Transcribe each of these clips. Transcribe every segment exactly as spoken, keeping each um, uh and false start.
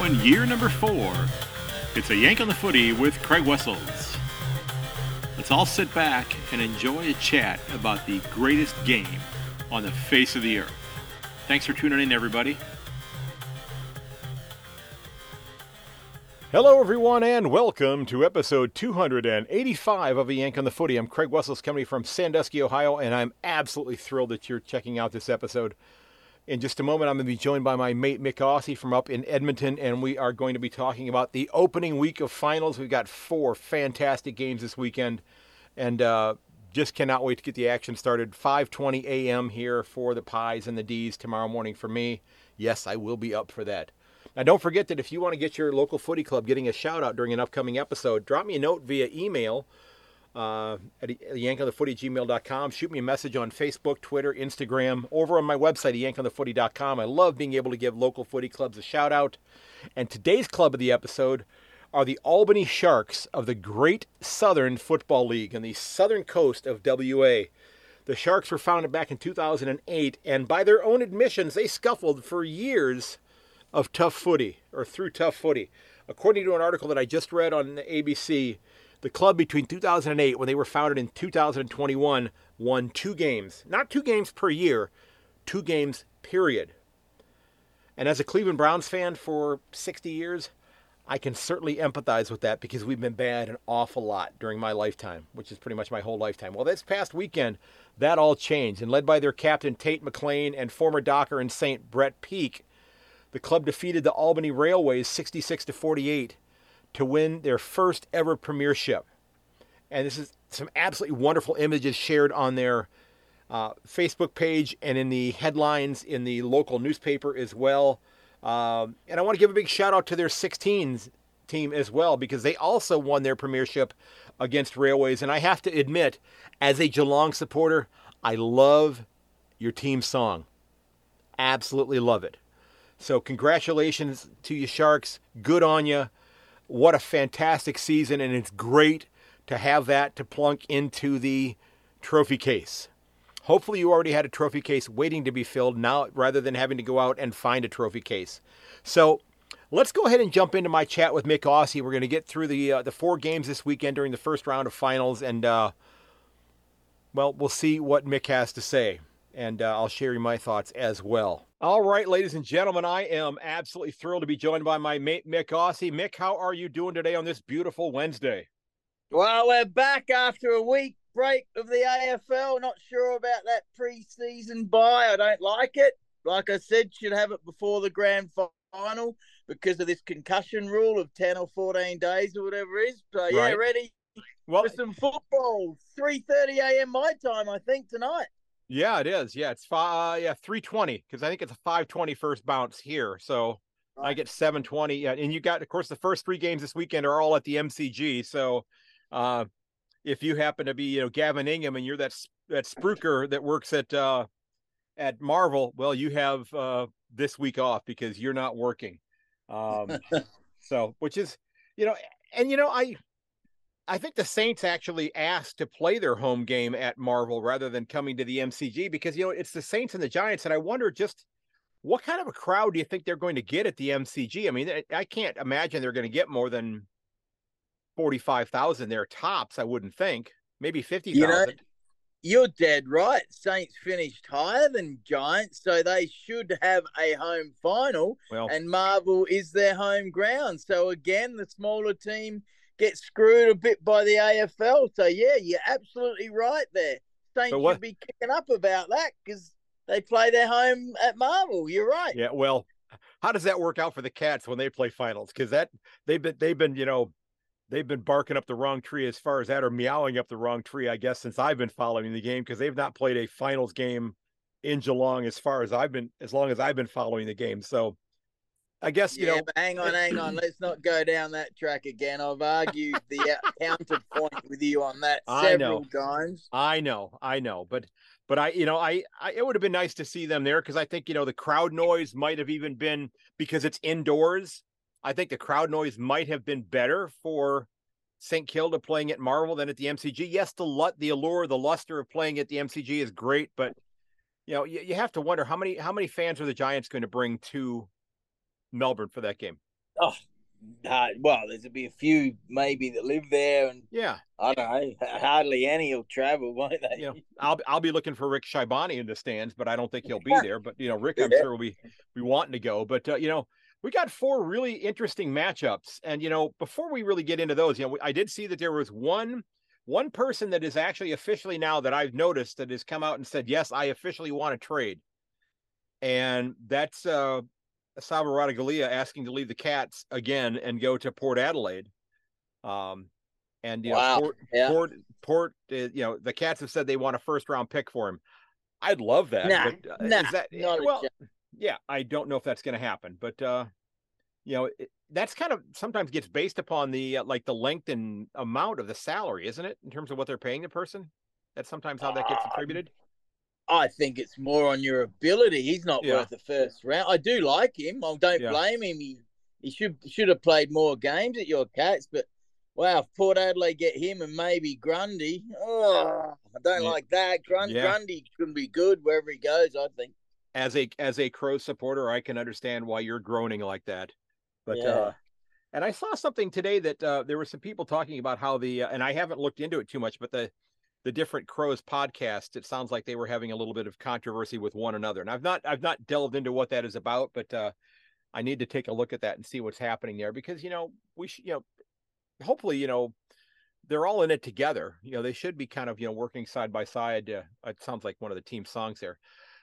one year number four. It's a Yank on the Footy with Craig Wessels. Let's all sit back and enjoy a chat about the greatest game on the face of the earth. Thanks for tuning in, everybody. Hello, everyone, and welcome to episode two eighty-five of A Yank on the Footy. I'm Craig Wessels, coming from Sandusky, Ohio, and I'm absolutely thrilled that you're checking out this episode. In just a moment, I'm going to be joined by my mate Myk Aussie from up in Edmonton, and we are going to be talking about the opening week of finals. We've got four fantastic games this weekend, and uh, just cannot wait to get the action started. five twenty a.m. here for the Pies and the D's tomorrow morning for me. Yes, I will be up for that. Now, don't forget that if you want to get your local footy club getting a shout-out during an upcoming episode, drop me a note via email uh, at yank on the footy at gmail dot com. Shoot me a message on Facebook, Twitter, Instagram, over on my website, yank on the footy dot com. I love being able to give local footy clubs a shout-out. And today's club of the episode are the Albany Sharks of the Great Southern Football League on the southern coast of W A. The Sharks were founded back in two thousand eight, and by their own admissions, they scuffled for years of tough footy, or through tough footy. According to an article that I just read on A B C, the club between two thousand eight, when they were founded in two thousand twenty-one, won two games. Not two games per year, two games period. And as a Cleveland Browns fan for sixty years, I can certainly empathize with that, because we've been bad an awful lot during my lifetime, which is pretty much my whole lifetime. Well, this past weekend, that all changed, and led by their captain Tate McLean and former Docker and Saint Brett Peek, the club defeated the Albany Railways sixty-six to forty-eight to win their first ever premiership. And this is some absolutely wonderful images shared on their uh, Facebook page and in the headlines in the local newspaper as well. Um, and I want to give a big shout out to their sixteens team as well, because they also won their premiership against Railways. And I have to admit, as a Geelong supporter, I love your team song. Absolutely love it. So congratulations to you, Sharks. Good on you. What a fantastic season, and it's great to have that to plunk into the trophy case. Hopefully you already had a trophy case waiting to be filled now, rather than having to go out and find a trophy case. So let's go ahead and jump into my chat with Myk Aussie. We're going to get through the uh, the four games this weekend during the first round of finals, and, uh, well, we'll see what Myk has to say. And uh, I'll share my thoughts as well. All right, ladies and gentlemen, I am absolutely thrilled to be joined by my mate Myk Aussie. Myk, how are you doing today on this beautiful Wednesday? Well, we're back after a week break of the A F L. Not sure about that pre-season bye. I don't like it. Like I said, should have it before the grand final because of this concussion rule of ten or fourteen days or whatever it is. So, yeah, right. Ready well, for some football. three thirty a.m. my time, I think, tonight. Yeah, it is. Yeah, it's five. Uh, yeah, three twenty because I think it's a five twenty first bounce here. So right. I get seven twenty. Yeah, and you got, of course, the first three games this weekend are all at the M C G. So uh, if you happen to be, you know, Gavin Ingham and you're that that spruiker that works at uh, at Marvel, well, you have uh, this week off because you're not working. Um, so, which is, you know, and you know, I. I think the Saints actually asked to play their home game at Marvel rather than coming to the M C G because, you know, it's the Saints and the Giants. And I wonder just what kind of a crowd do you think they're going to get at the M C G? I mean, I can't imagine they're going to get more than forty-five thousand there tops, I wouldn't think. Maybe fifty thousand. You know, you're dead right. Saints finished higher than Giants, so they should have a home final. Well, and Marvel is their home ground. So, again, the smaller team get screwed a bit by the A F L. So, yeah, you're absolutely right there. Saints so should be kicking up about that because they play their home at Marvel. You're right. Yeah, well, how does that work out for the Cats when they play finals? Because that they've been, they've been, you know, they've been barking up the wrong tree as far as that, or meowing up the wrong tree, I guess, since I've been following the game, because they've not played a finals game in Geelong as far as I've been, as long as I've been following the game. So, I guess, you yeah, know. But hang on, hang on. Let's not go down that track again. I've argued the counterpoint with you on that several I know. times. I know, I know. But, but I, you know, I, I it would have been nice to see them there because I think, you know, the crowd noise might have even been, because it's indoors, I think the crowd noise might have been better for Saint Kilda playing at Marvel than at the M C G. Yes, the the allure, the luster of playing at the M C G is great, but, you know, you, you have to wonder how many, how many fans are the Giants going to bring to Melbourne for that game? Oh, nah, well, there's be a few maybe that live there, and yeah, I don't know, hardly any will travel, won't they? You know, I'll I'll be looking for Rick Shibani in the stands, but I don't think he'll be there. But you know, Rick, I'm yeah. sure will be be wanting to go. But uh, you know, we got four really interesting matchups, and you know, before we really get into those, you know, I did see that there was one. One person that is actually officially now that I've noticed that has come out and said, yes, I officially want to trade. And that's uh, Sabarada Galia asking to leave the Cats again and go to Port Adelaide. Um, and, you wow. know, Port, yeah. Port, Port uh, you know, the Cats have said they want a first round pick for him. I'd love that. Nah, but, uh, nah, is that well, yeah, I don't know if that's going to happen, but, uh, you know, it, that's kind of sometimes gets based upon the, uh, like the length and amount of the salary, isn't it? In terms of what they're paying the person. That's sometimes how that gets attributed. Uh, I think it's more on your ability. He's not yeah. worth the first round. I do like him. I don't yeah. blame him. He, he should, should have played more games at your Cats, but wow, if Port Adelaide get him and maybe Grundy. Oh, I don't yeah. like that. Grund, yeah. Grundy shouldn't be good wherever he goes. I think as a, as a Crows supporter, I can understand why you're groaning like that. But, yeah. uh, and I saw something today that uh, there were some people talking about how the, uh, and I haven't looked into it too much, but the, the different Crows podcasts, it sounds like they were having a little bit of controversy with one another. And I've not, I've not delved into what that is about, but uh, I need to take a look at that and see what's happening there because, you know, we should, you know, hopefully, you know, they're all in it together. You know, they should be kind of, you know, working side by side. Uh, it sounds like one of the team songs there.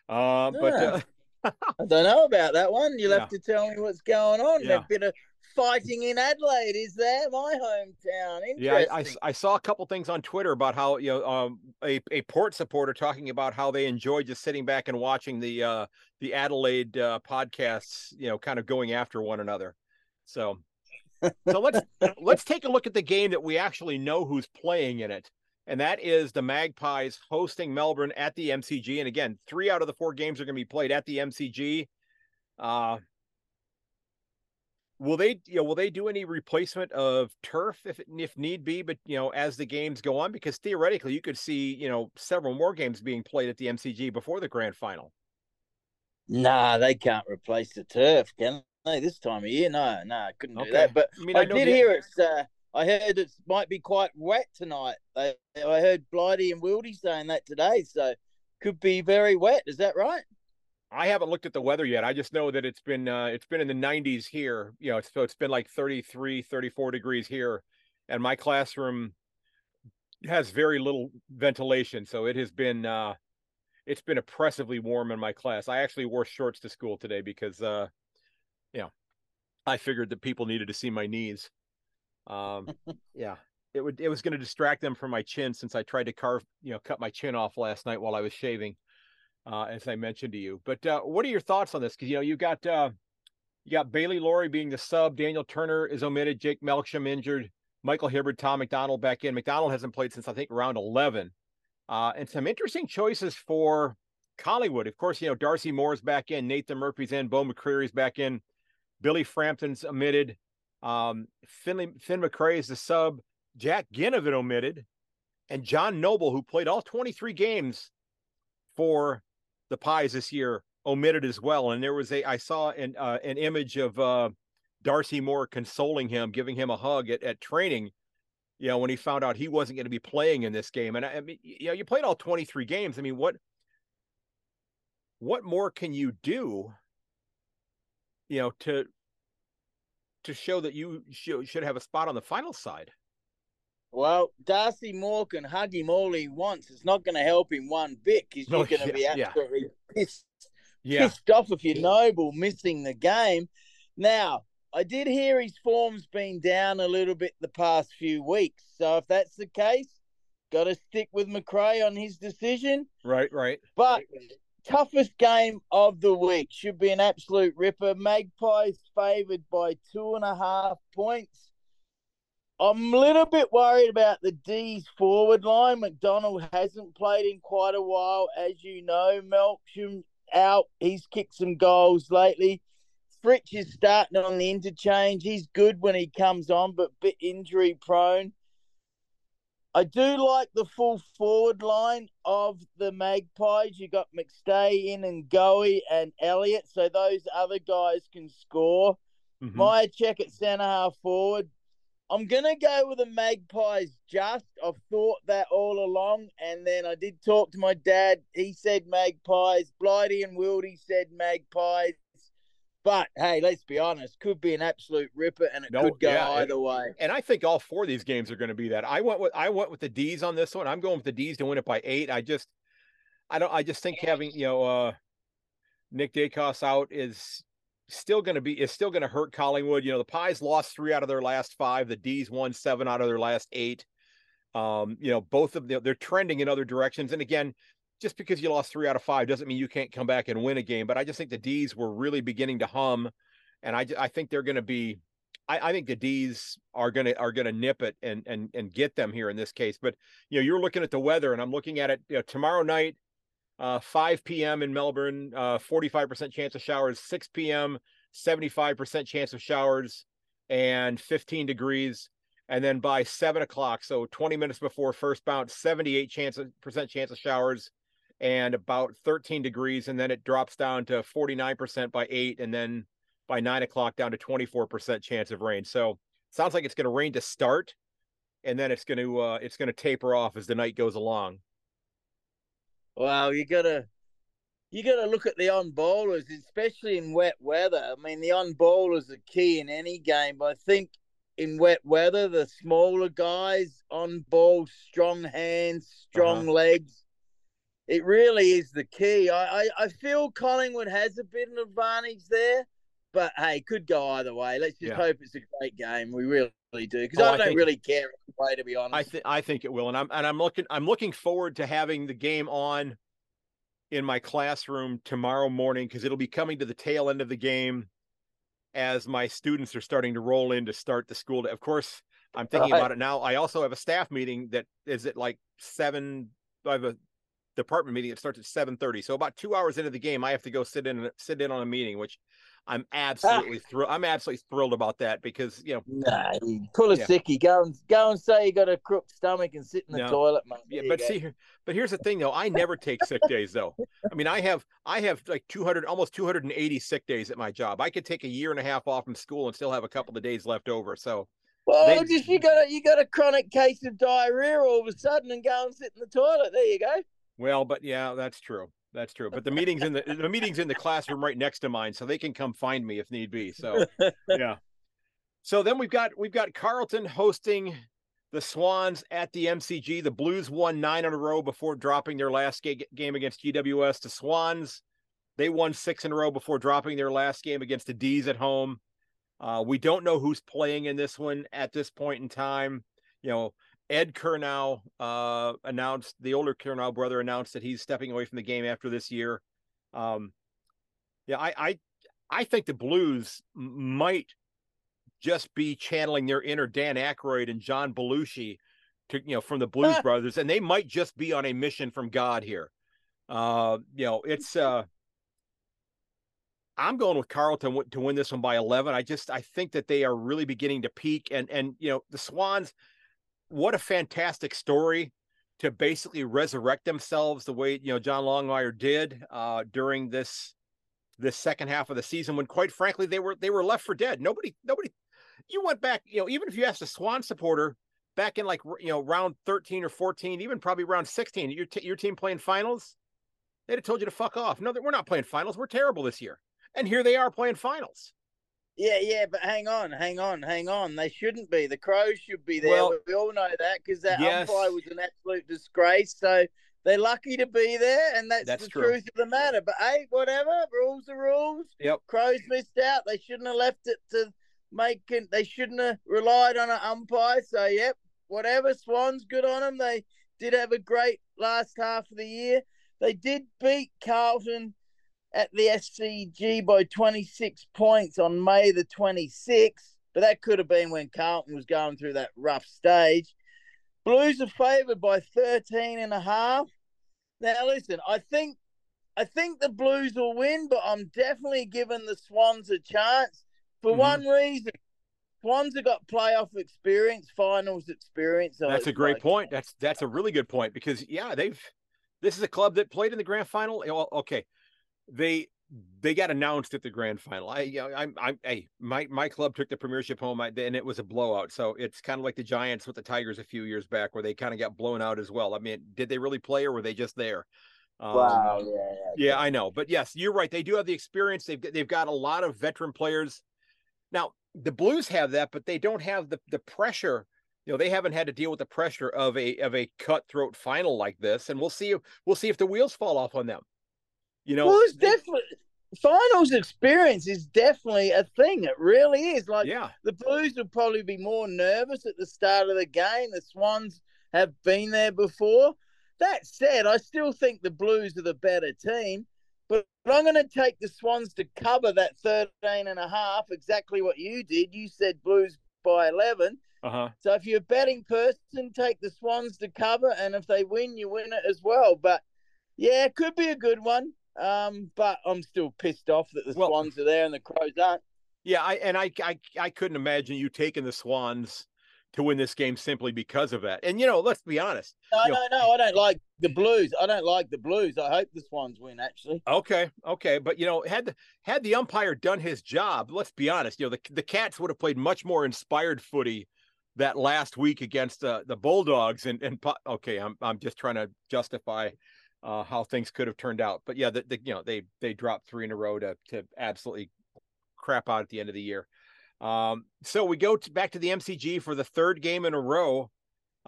Uh, yeah. But, uh, I don't know about that one. You'll yeah. have to tell me what's going on. Yeah. A bit of fighting in Adelaide, is there? My hometown. Interesting. Yeah, I, I, I saw a couple things on Twitter about how, you know, um, a, a Port supporter talking about how they enjoy just sitting back and watching the uh, the Adelaide uh, podcasts, you know, kind of going after one another. So, so let's let's take a look at the game that we actually know who's playing in it. And that is the Magpies hosting Melbourne at the M C G. And again, three out of the four games are going to be played at the M C G. Uh, will they, you know, will they do any replacement of turf if if need be? But you know, as the games go on, because theoretically, you could see you know several more games being played at the M C G before the grand final. Nah, they can't replace the turf, can they? This time of year, no, no, I couldn't okay. do that. But I, mean, I, I did hear it's. Uh, I heard it might be quite wet tonight. I, I heard Blighty and Wildy saying that today, so could be very wet. Is that right? I haven't looked at the weather yet. I just know that it's been uh, it's been in the nineties here. You know, it's, so it's been like thirty-three, thirty-four degrees here, and my classroom has very little ventilation, so it has been uh, it's been oppressively warm in my class. I actually wore shorts to school today because, uh, you know, I figured that people needed to see my knees. Um, yeah, it would, it was going to distract them from my chin since I tried to carve, you know, cut my chin off last night while I was shaving, uh, as I mentioned to you, but, uh, what are your thoughts on this? Cause you know, you got, uh, you got Bailey Laurie being the sub, Daniel Turner is omitted, Jake Melksham injured, Michael Hibbard, Tom McDonald back in. McDonald hasn't played since I think round eleven, uh, and some interesting choices for Collingwood. Of course, you know, Darcy Moore's back in, Nathan Murphy's in, Bo McCreary's back in, Billy Frampton's omitted. Um, Finley, Finn McRae is the sub, Jack Ginnivan omitted, and John Noble, who played all twenty-three games for the Pies this year, omitted as well. And there was a, I saw an, uh, an image of, uh, Darcy Moore consoling him, giving him a hug at, at training, you know, when he found out he wasn't going to be playing in this game. And I, I mean, you know, you played all twenty-three games. I mean, what, what more can you do, you know, to, to show that you should have a spot on the final side? Well, Darcy Moore can hug him all he wants. It's not going to help him one bit because you're oh, going to yeah, be absolutely yeah. pissed, yeah. pissed off if you're Noble missing the game. Now, I did hear his form's been down a little bit the past few weeks. So if that's the case, got to stick with McRae on his decision. Right, right. But toughest game of the week. Should be an absolute ripper. Magpies favoured by two and a half points. I'm a little bit worried about the D's forward line. McDonald hasn't played in quite a while, as you know. Melksham out. He's kicked some goals lately. Fritsch is starting on the interchange. He's good when he comes on, but a bit injury prone. I do like the full forward line of the Magpies. You got McStay in and Goey and Elliott, so those other guys can score. Mm-hmm. My check at centre half forward, I'm going to go with the Magpies just. I've thought that all along, and then I did talk to my dad. He said Magpies. Blighty and Wildy said Magpies. But, hey, let's be honest, could be an absolute ripper, and it no, could go yeah, either and, way. And I think all four of these games are going to be that. I went with I went with the D's on this one. I'm going with the D's to win it by eight. I just I don't. I just think having, you know, uh, Nick Daicos out is still going to be is still going to hurt Collingwood. You know, the Pies lost three out of their last five. The D's won seven out of their last eight. Um, you know, both of them, they're trending in other directions. And again, just because you lost three out of five doesn't mean you can't come back and win a game. But I just think the D's were really beginning to hum, and I I think they're going to be. I, I think the D's are going to are going to nip it and and and get them here in this case. But you know, you're looking at the weather, and I'm looking at it, you know, tomorrow night. Uh, five p.m. in Melbourne, uh, forty-five percent chance of showers. six p.m., seventy-five percent chance of showers, and fifteen degrees. And then by seven o'clock, so twenty minutes before first bounce, seventy-eight percent chance of showers and about thirteen degrees. And then it drops down to forty-nine percent by eight. And then by nine o'clock, down to twenty-four percent chance of rain. So it sounds like it's going to rain to start, and then it's going to uh, it's going to taper off as the night goes along. Well, you gotta you gotta look at the on ballers, especially in wet weather. I mean, the on ballers are key in any game, but I think in wet weather, the smaller guys on ball, strong hands, strong uh-huh. legs. It really is the key. I, I, I feel Collingwood has a bit of an advantage there, but hey, could go either way. Let's just yeah. hope it's a great game. We really do, because oh, I, I don't think, really care way, to be honest. I think I think it will, and I'm and I'm looking I'm looking forward to having the game on in my classroom tomorrow morning, because it'll be coming to the tail end of the game as my students are starting to roll in to start the school day. Of course, I'm thinking right. about it now. I also have a staff meeting that is at like seven. I have a department meeting that starts at seven thirty. So about two hours into the game, I have to go sit in sit in on a meeting, which. I'm absolutely ah. thrilled. I'm absolutely thrilled about that, because, you know, nah, pull a yeah. sickie, go and go and say you got a crook stomach and sit in the no. toilet, mate. Yeah, but go. see, but here's the thing though. I never take sick days though. I mean, I have I have like two hundred, almost two hundred eighty sick days at my job. I could take a year and a half off from school and still have a couple of days left over. So. Well, they, just you got a, you got a chronic case of diarrhea all of a sudden, and go and sit in the toilet. There you go. Well, but yeah, that's true. That's true. But the meeting's in the the meeting's in the classroom right next to mine, so they can come find me if need be. So yeah. So then we've got we've got Carlton hosting the Swans at the M C G. The Blues won nine in a row before dropping their last ga- game against G W S. The Swans, they won six in a row before dropping their last game against the D's at home. Uh, we don't know who's playing in this one at this point in time. You know, Ed Curnow uh, announced, the older Curnow brother announced that he's stepping away from the game after this year. Um, yeah, I, I I think the Blues might just be channeling their inner Dan Aykroyd and John Belushi, to, you know, from the Blues Brothers, and they might just be on a mission from God here. Uh, you know, it's uh, I'm going with Carlton to win this one by eleven. I just I think that they are really beginning to peak, and and you know, the Swans. What a fantastic story to basically resurrect themselves the way, you know, John Longmire did uh, during this this second half of the season, when quite frankly they were they were left for dead. Nobody nobody you went back, you know, even if you asked a Swan supporter back in, like, you know, round thirteen or fourteen, even probably round sixteen, your t- your team playing finals, they'd have told you to fuck off. No, we're not playing finals. We're terrible this year. And here they are playing finals. Yeah, yeah, but hang on, hang on, hang on. They shouldn't be. The Crows should be there. Well, we all know that, because that yes. umpire was an absolute disgrace. So they're lucky to be there, and that's, that's the true. truth of the matter. But, hey, whatever, rules are rules. Yep. Crows missed out. They shouldn't have left it to make – they shouldn't have relied on an umpire. So, yep, whatever. Swans, good on them. They did have a great last half of the year. They did beat Carlton at the S C G by twenty-six points on May the twenty-sixth, but that could have been when Carlton was going through that rough stage. Blues are favoured by thirteen and a half. Now, listen, I think I think the Blues will win, but I'm definitely giving the Swans a chance for mm-hmm. one reason. Swans have got playoff experience, finals experience. So that's a great like, point. That's that's a really good point, because yeah, they've this is a club that played in the grand final. Well, okay. They they got announced at the grand final. I, I'm, I'm, hey, my my club took the premiership home, and it was a blowout. So it's kind of like the Giants with the Tigers a few years back, where they kind of got blown out as well. I mean, did they really play, or were they just there? Um, wow. Yeah, yeah, yeah, I know. But yes, you're right. They do have the experience. They've they've got a lot of veteran players. Now the Blues have that, but they don't have the the pressure. You know, they haven't had to deal with the pressure of a of a cutthroat final like this. And we'll see. We'll see if the wheels fall off on them. You know, well, it's they, definitely finals experience is definitely a thing. It really is. Like, yeah. The Blues will probably be more nervous at the start of the game. The Swans have been there before. That said, I still think the Blues are the better team, but I'm going to take the Swans to cover that thirteen and a half, exactly what you did. You said Blues by eleven. Uh-huh. So if you're a betting person, take the Swans to cover, and if they win, you win it as well. But, yeah, it could be a good one, um, but I'm still pissed off that the well, Swans are there and the Crows aren't. Yeah, I, and I, I, I couldn't imagine you taking the Swans to win this game simply because of that. And, you know, let's be honest. No, no, know, no, I don't like the Blues. I don't like the Blues. I hope the Swans win, actually. Okay, okay. But, you know, had the, had the umpire done his job, let's be honest, you know, the, the Cats would have played much more inspired footy that last week against uh, the Bulldogs. And, and okay, I'm I'm just trying to justify uh, how things could have turned out. But, yeah, the, the, you know, they they dropped three in a row to to absolutely crap out at the end of the year. Um, so we go to, back to the M C G for the third game in a row,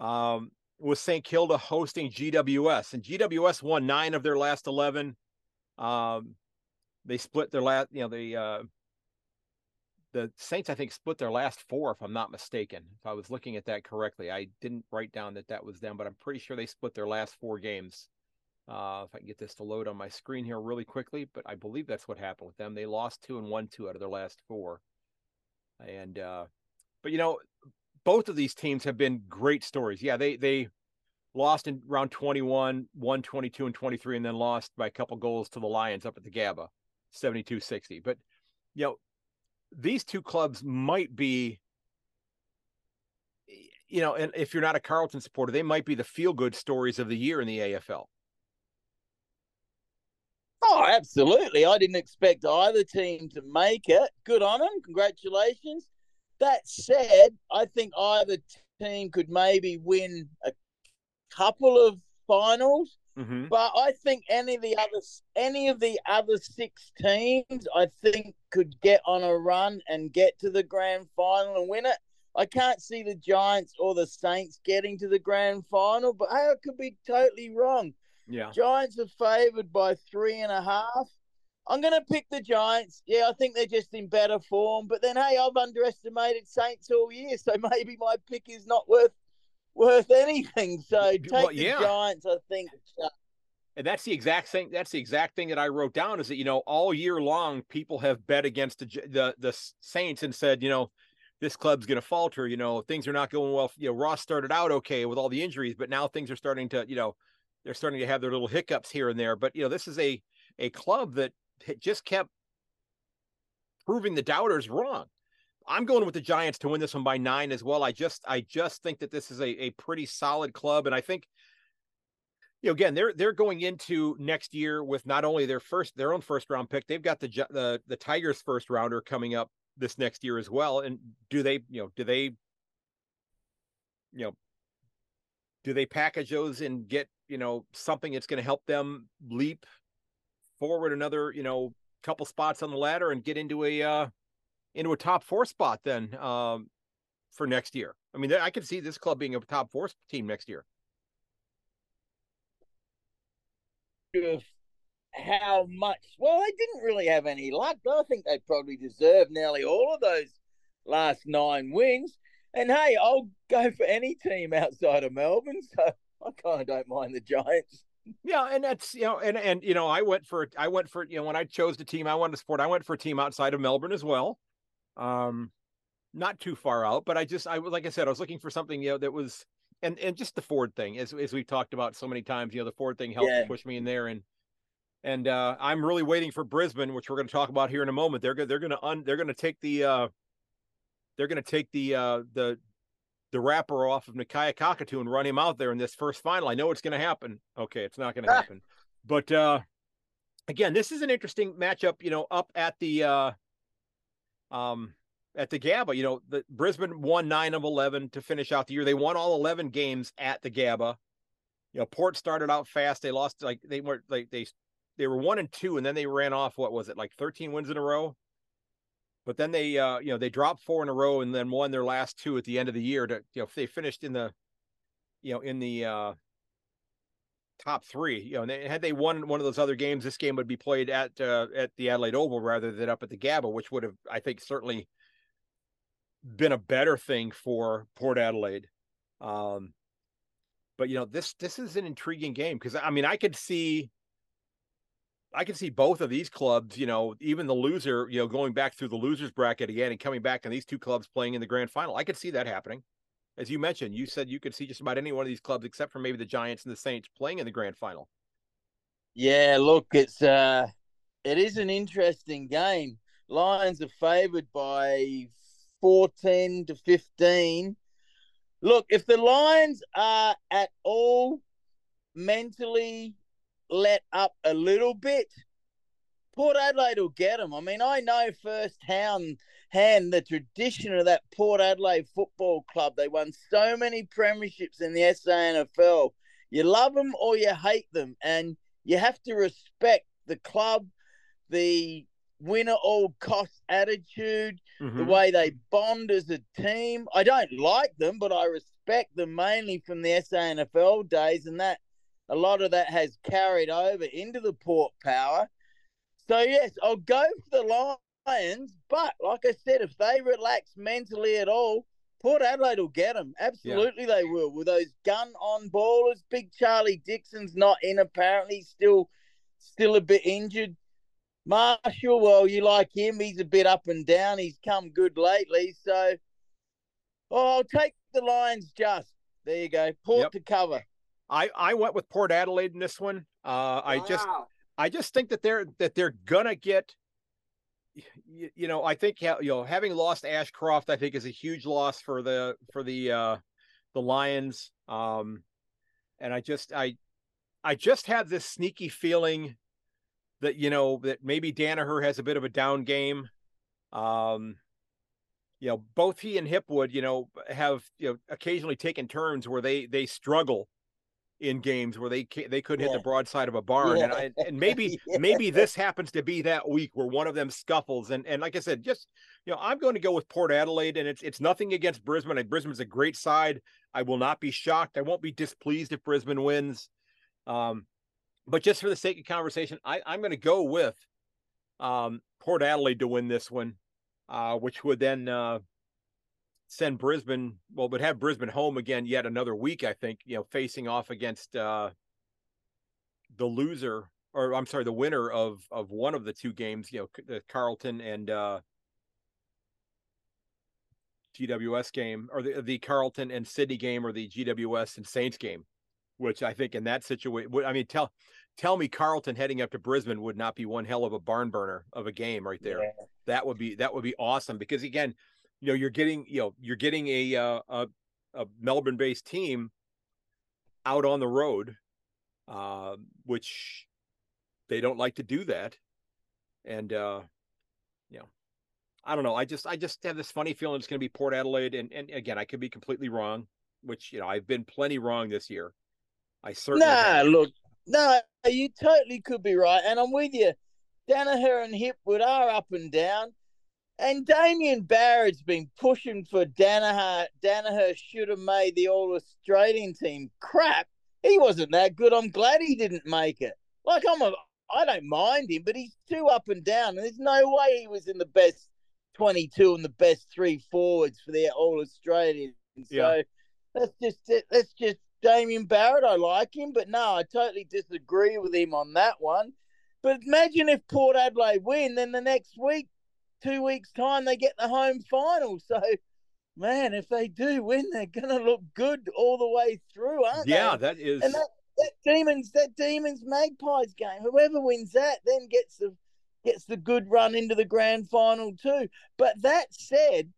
um, with Saint Kilda hosting G W S, and G W S won nine of their last eleven. Um, they split their last, you know, the, uh, the Saints, I think, split their last four, if I'm not mistaken. If I was looking at that correctly, I didn't write down that that was them, but I'm pretty sure they split their last four games. Uh, if I can get this to load on my screen here really quickly, but I believe that's what happened with them. They lost two and won two out of their last four. And, uh, but you know, both of these teams have been great stories. Yeah. They, they lost in round twenty-one, won twenty-two and twenty-three, and then lost by a couple goals to the Lions up at the Gabba, seventy-two sixty. But, you know, these two clubs might be, you know, and if you're not a Carlton supporter, they might be the feel good stories of the year in the A F L. Oh, absolutely. I didn't expect either team to make it. Good on them. Congratulations. That said, I think either team could maybe win a couple of finals. Mm-hmm. But I think any of the other any of the other six teams, I think, could get on a run and get to the grand final and win it. I can't see the Giants or the Saints getting to the grand final, but hey, I could be totally wrong. Yeah. Giants are favoured by three and a half. I'm going to pick the Giants. Yeah, I think they're just in better form. But then, hey, I've underestimated Saints all year, so maybe my pick is not worth worth anything. So take well, yeah. the Giants, I think. And that's the exact thing. That's the exact thing that I wrote down. Is that, you know, all year long people have bet against the the, the Saints and said, you know, this club's going to falter. You know, things are not going well. You know, Ross started out okay with all the injuries, but now things are starting to, you know. They're starting to have their little hiccups here and there, but you know, this is a, a club that just kept proving the doubters wrong. I'm going with the Giants to win this one by nine as well. I just, I just think that this is a, a pretty solid club. And I think, you know, again, they're, they're going into next year with not only their first, their own first round pick, they've got the, the, the Tigers first rounder coming up this next year as well. And do they, you know, do they, you know, do they package those and get, you know, something that's going to help them leap forward another, you know, couple spots on the ladder and get into a, uh, into a top four spot then, um, for next year? I mean, I can see this club being a top four team next year. How much? Well, they didn't really have any luck. I think they probably deserve nearly all of those last nine wins. And hey, I'll go for any team outside of Melbourne, so I kind of don't mind the Giants. Yeah, and that's, you know, and and you know, I went for I went for you know, when I chose the team I wanted to support, I went for a team outside of Melbourne as well, um, not too far out. But I just I like I said, I was looking for something, you know, that was, and and just the Ford thing, as as we've talked about so many times, you know, the Ford thing helped yeah. push me in there, and and uh, I'm really waiting for Brisbane, which we're going to talk about here in a moment. They're they're going to un, they're going to take the uh, they're going to take the uh, the. the wrapper off of Nikaya Kakatu and run him out there in this first final. I know it's going to happen. Okay. It's not going to happen, but, uh, again, this is an interesting matchup, you know, up at the uh, um, at the Gabba. You know, the Brisbane won nine of eleven to finish out the year. They won all eleven games at the Gabba. You know, Port started out fast. They lost like they were like they they were one and two, and then they ran off what was it like thirteen wins in a row. But then they, uh, you know, they dropped four in a row and then won their last two at the end of the year. To you know, they finished in the, you know, in the uh, top three. You know, and they, had they won one of those other games, this game would be played at uh, at the Adelaide Oval rather than up at the Gabba, which would have, I think, certainly been a better thing for Port Adelaide. Um, but you know, this this is an intriguing game because I mean, I could see. I can see both of these clubs, you know, even the loser, you know, going back through the losers bracket again and coming back and these two clubs playing in the grand final. I could see that happening. As you mentioned, you said you could see just about any one of these clubs except for maybe the Giants and the Saints playing in the grand final. Yeah, look, it's uh, it is an interesting game. Lions are favored by fourteen to fifteen. Look, if the Lions are at all mentally let up a little bit, Port Adelaide will get them. I mean, I know firsthand hand the tradition of that Port Adelaide Football Club. They won so many premierships in the S A N F L. You love them or you hate them, and you have to respect the club, the win-at-all-costs attitude, mm-hmm. the way they bond as a team. I don't like them, but I respect them mainly from the S A N F L days, and that a lot of that has carried over into the Port power. So, yes, I'll go for the Lions. But, like I said, if they relax mentally at all, Port Adelaide will get them. Absolutely yeah. They will. With those gun-on ballers, Big Charlie Dixon's not in apparently, still still a bit injured. Marshall, well, you like him. He's a bit up and down. He's come good lately. So, oh, I'll take the Lions just. There you go. Port yep. to cover. I, I went with Port Adelaide in this one. Uh, I wow. just I just think that they're that they're gonna get. You, you know, I think you know having lost Ashcroft, I think is a huge loss for the for the uh, the Lions. Um, and I just I I just have this sneaky feeling that you know that maybe Danaher has a bit of a down game. Um, you know, both he and Hipwood, you know, have you know occasionally taken turns where they they struggle in games where they they couldn't yeah. hit the broadside of a barn. Yeah. And I, and maybe, yeah. maybe this happens to be that week where one of them scuffles. And, and like I said, just, you know, I'm going to go with Port Adelaide, and it's, it's nothing against Brisbane. And Brisbane's a great side. I will not be shocked. I won't be displeased if Brisbane wins. Um, but just for the sake of conversation, I, I'm going to go with um, Port Adelaide to win this one, uh, which would then uh, send Brisbane, well, but have Brisbane home again yet another week, I think, you know, facing off against uh, the loser, or I'm sorry, the winner of of one of the two games, you know, the Carlton and uh, G W S game, or the, the Carlton and Sydney game, or the G W S and Saints game, which I think in that situation, I mean, tell tell me Carlton heading up to Brisbane would not be one hell of a barn burner of a game right there. Yeah. That would be, that would be awesome because, again, you know, you're getting, you know, you're getting a uh, a, a Melbourne-based team out on the road, uh, which they don't like to do that. And, uh, you know, I don't know. I just I just have this funny feeling it's going to be Port Adelaide. And, and, again, I could be completely wrong, which, you know, I've been plenty wrong this year. I certainly No, have. Look, no, you totally could be right. And I'm with you. Danaher and Hipwood are up and down. And Damien Barrett's been pushing for Danaher. Danaher should have made the All-Australian team. Crap, he wasn't that good. I'm glad he didn't make it. Like, I'm a, I don't mind him, but he's too up and down. And there's no way he was in the best twenty-two and the best three forwards for the All-Australian. Yeah. So that's just it. That's just Damien Barrett. I like him, but no, I totally disagree with him on that one. But imagine if Port Adelaide win, then the next week, two weeks' time, they get the home final. So, man, if they do win, they're going to look good all the way through, aren't yeah, they? Yeah, that is. And that, that Demons, that Demons Magpies game, whoever wins that then gets the, gets the good run into the grand final too. But that said,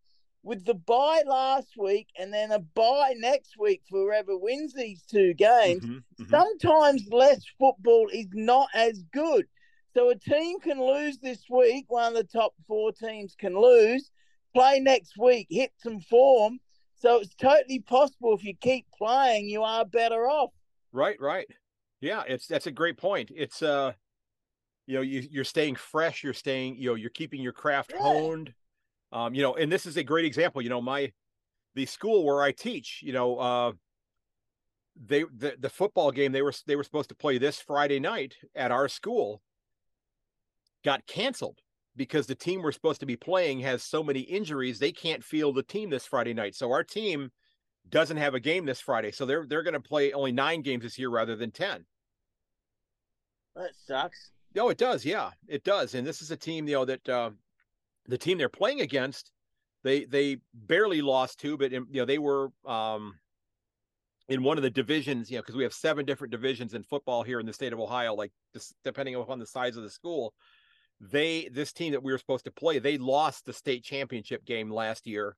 with the bye last week and then a bye next week for whoever wins these two games, mm-hmm, mm-hmm. sometimes less football is not as good. So a team can lose this week. One of the top four teams can lose, play next week, hit some form. So it's totally possible if you keep playing, you are better off. Right, right. Yeah, it's that's a great point. It's uh, you know, you, you're staying fresh. You're staying, you know, you're keeping your craft yeah. honed. Um, you know, and this is a great example. You know, my the school where I teach, you know, uh, they the the football game they were they were supposed to play this Friday night at our school got canceled because the team we're supposed to be playing has so many injuries. They can't field the team this Friday night. So our team doesn't have a game this Friday. So they're, they're going to play only nine games this year rather than ten. That sucks. No, it does. Yeah, it does. And this is a team, you know, that uh, the team they're playing against, they, they barely lost to, but you know, they were um, in one of the divisions, you know, cause we have seven different divisions in football here in the state of Ohio, like just depending upon the size of the school. They, this team that we were supposed to play, they lost the state championship game last year.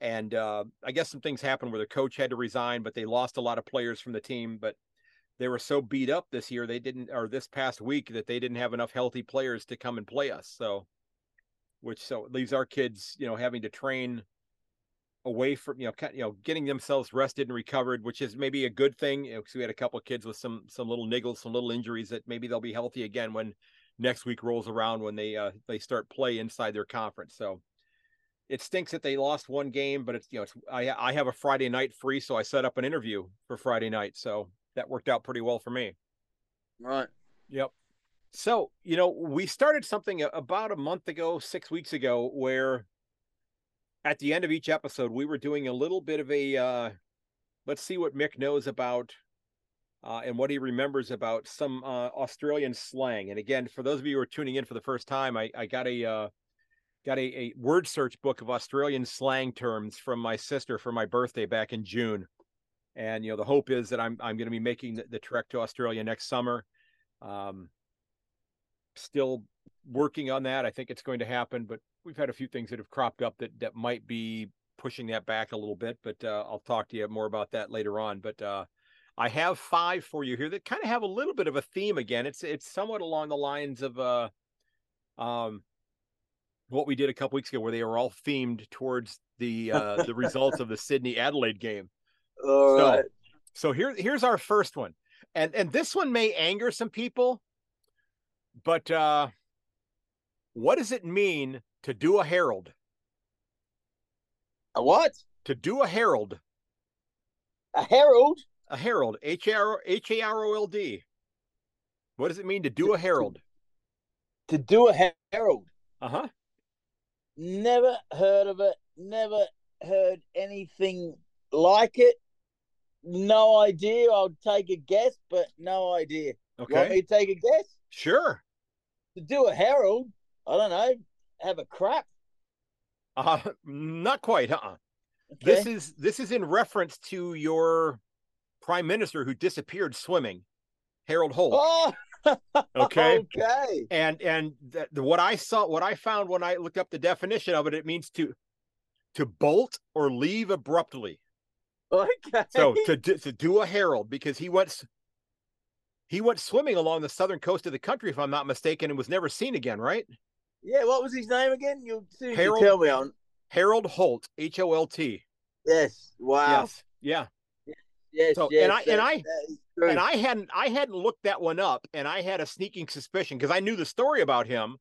And uh, I guess some things happened where the coach had to resign, but they lost a lot of players from the team, but they were so beat up this year. They didn't, or this past week that they didn't have enough healthy players to come and play us. So, which, so it leaves our kids, you know, having to train away from, you know, kind, you know, getting themselves rested and recovered, which is maybe a good thing. You know, cause we had a couple of kids with some, some little niggles, some little injuries that maybe they'll be healthy again when next week rolls around, when they uh, they start play inside their conference. So it stinks that they lost one game, but it's, you know, it's, I I have a Friday night free, so I set up an interview for Friday night, so that worked out pretty well for me. Right. Yep. So, you know, we started something about a month ago, six weeks ago, where at the end of each episode we were doing a little bit of a uh, let's see what Myk knows about. Uh, and what he remembers about some uh, Australian slang. And again, for those of you who are tuning in for the first time, I, I got a uh, got a, a word search book of Australian slang terms from my sister for my birthday back in June. And you know, the hope is that I'm I'm going to be making the, the trek to Australia next summer. Um, still working on that. I think it's going to happen, but we've had a few things that have cropped up that that might be pushing that back a little bit. But uh, I'll talk to you more about that later on. But uh, I have five for you here that kind of have a little bit of a theme again. It's it's somewhat along the lines of uh, um, what we did a couple weeks ago, where they were all themed towards the uh, the results of the Sydney Adelaide game. All so, right. So here here's our first one, and and this one may anger some people, but uh, what does it mean to do a herald? A what? To do a herald. A herald. A herald, H A R O L D. What does it mean to do a herald? To do a herald. Uh-huh. Never heard of it. Never heard anything like it. No idea. I'll take a guess, but no idea. Okay. You want me to take a guess? Sure. To do a herald, I don't know, have a crap. Uh, not quite, uh-uh. Okay. This is This is in reference to your prime minister who disappeared swimming, Harold Holt. Oh! Okay. Okay. And and the, the, what I saw, what I found when I looked up the definition of it, it means to to bolt or leave abruptly. Okay. So to to do a herald, because he went he went swimming along the southern coast of the country, if I'm not mistaken, and was never seen again. Right? Yeah. What was his name again? You'll soon Harold, you tell me on Harold Holt, H O L T. Yes. Wow. Yes. Yeah. Yes, so, yes, and I that, and I and I hadn't I hadn't looked that one up, and I had a sneaking suspicion because I knew the story about him,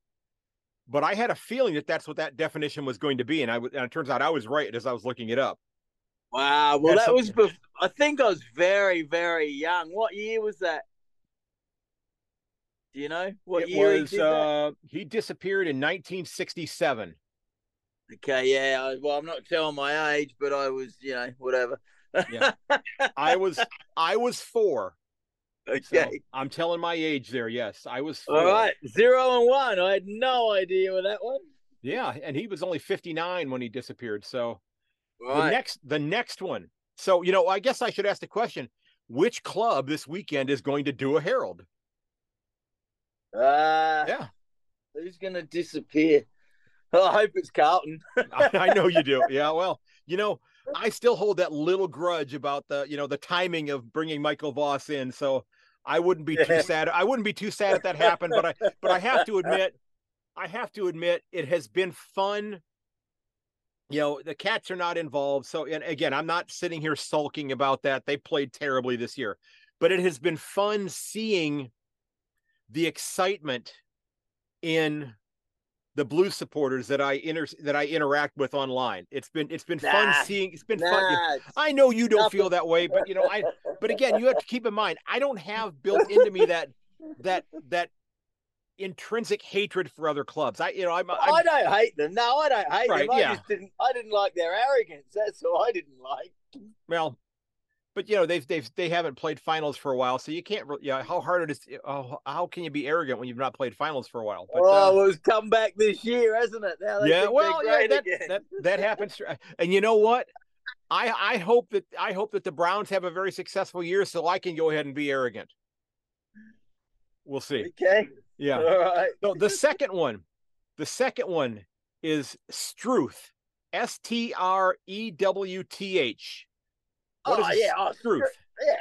but I had a feeling that that's what that definition was going to be, and I and it turns out I was right as I was looking it up. Wow, well that's that was bef- I think I was very very young. What year was that? Do you know what it year was? He, did uh, that? He disappeared in nineteen sixty-seven. Okay, yeah. I, well, I'm not telling my age, but I was, you know, whatever. Yeah, I was I was four. Okay, so I'm telling my age there. Yes, I was four. All right, zero and one. I had no idea with that one. Yeah, and he was only fifty-nine when he disappeared. So right. the next the next one. So you know, I guess I should ask the question: which club this weekend is going to do a herald? Uh yeah. Who's going to disappear? Well, I hope it's Carlton. I, I know you do. Yeah. Well, you know. I still hold that little grudge about the, you know, the timing of bringing Michael Voss in. So I wouldn't be too sad. I wouldn't be too sad if that happened, but I, but I have to admit, I have to admit it has been fun. You know, the Cats are not involved. So, and again, I'm not sitting here sulking about that. They played terribly this year, but it has been fun seeing the excitement in the Blue supporters that I inter that I interact with online. It's been, it's been nah, fun seeing, it's been nah, fun. I know you don't nothing. feel that way, but you know, I, but again, you have to keep in mind, I don't have built into me that, that, that intrinsic hatred for other clubs. I, you know, I'm, I'm, I don't hate them. No, I don't hate right, them. I yeah. just didn't, I didn't like their arrogance. That's all I didn't like. Well, but you know, they've, they've, they haven't played finals for a while. So you can't, yeah. You know, how hard it is. Oh, how can you be arrogant when you've not played finals for a while? But, oh, uh, well, it's come back this year, hasn't it? Now yeah. Well, yeah, that, that, that happens. And you know what? I, I hope that, I hope that the Browns have a very successful year so I can go ahead and be arrogant. We'll see. Okay. Yeah. All right. So the second one, the second one is Struth, S T R E W T H. What oh, is yeah. Oh, Struth. Yeah.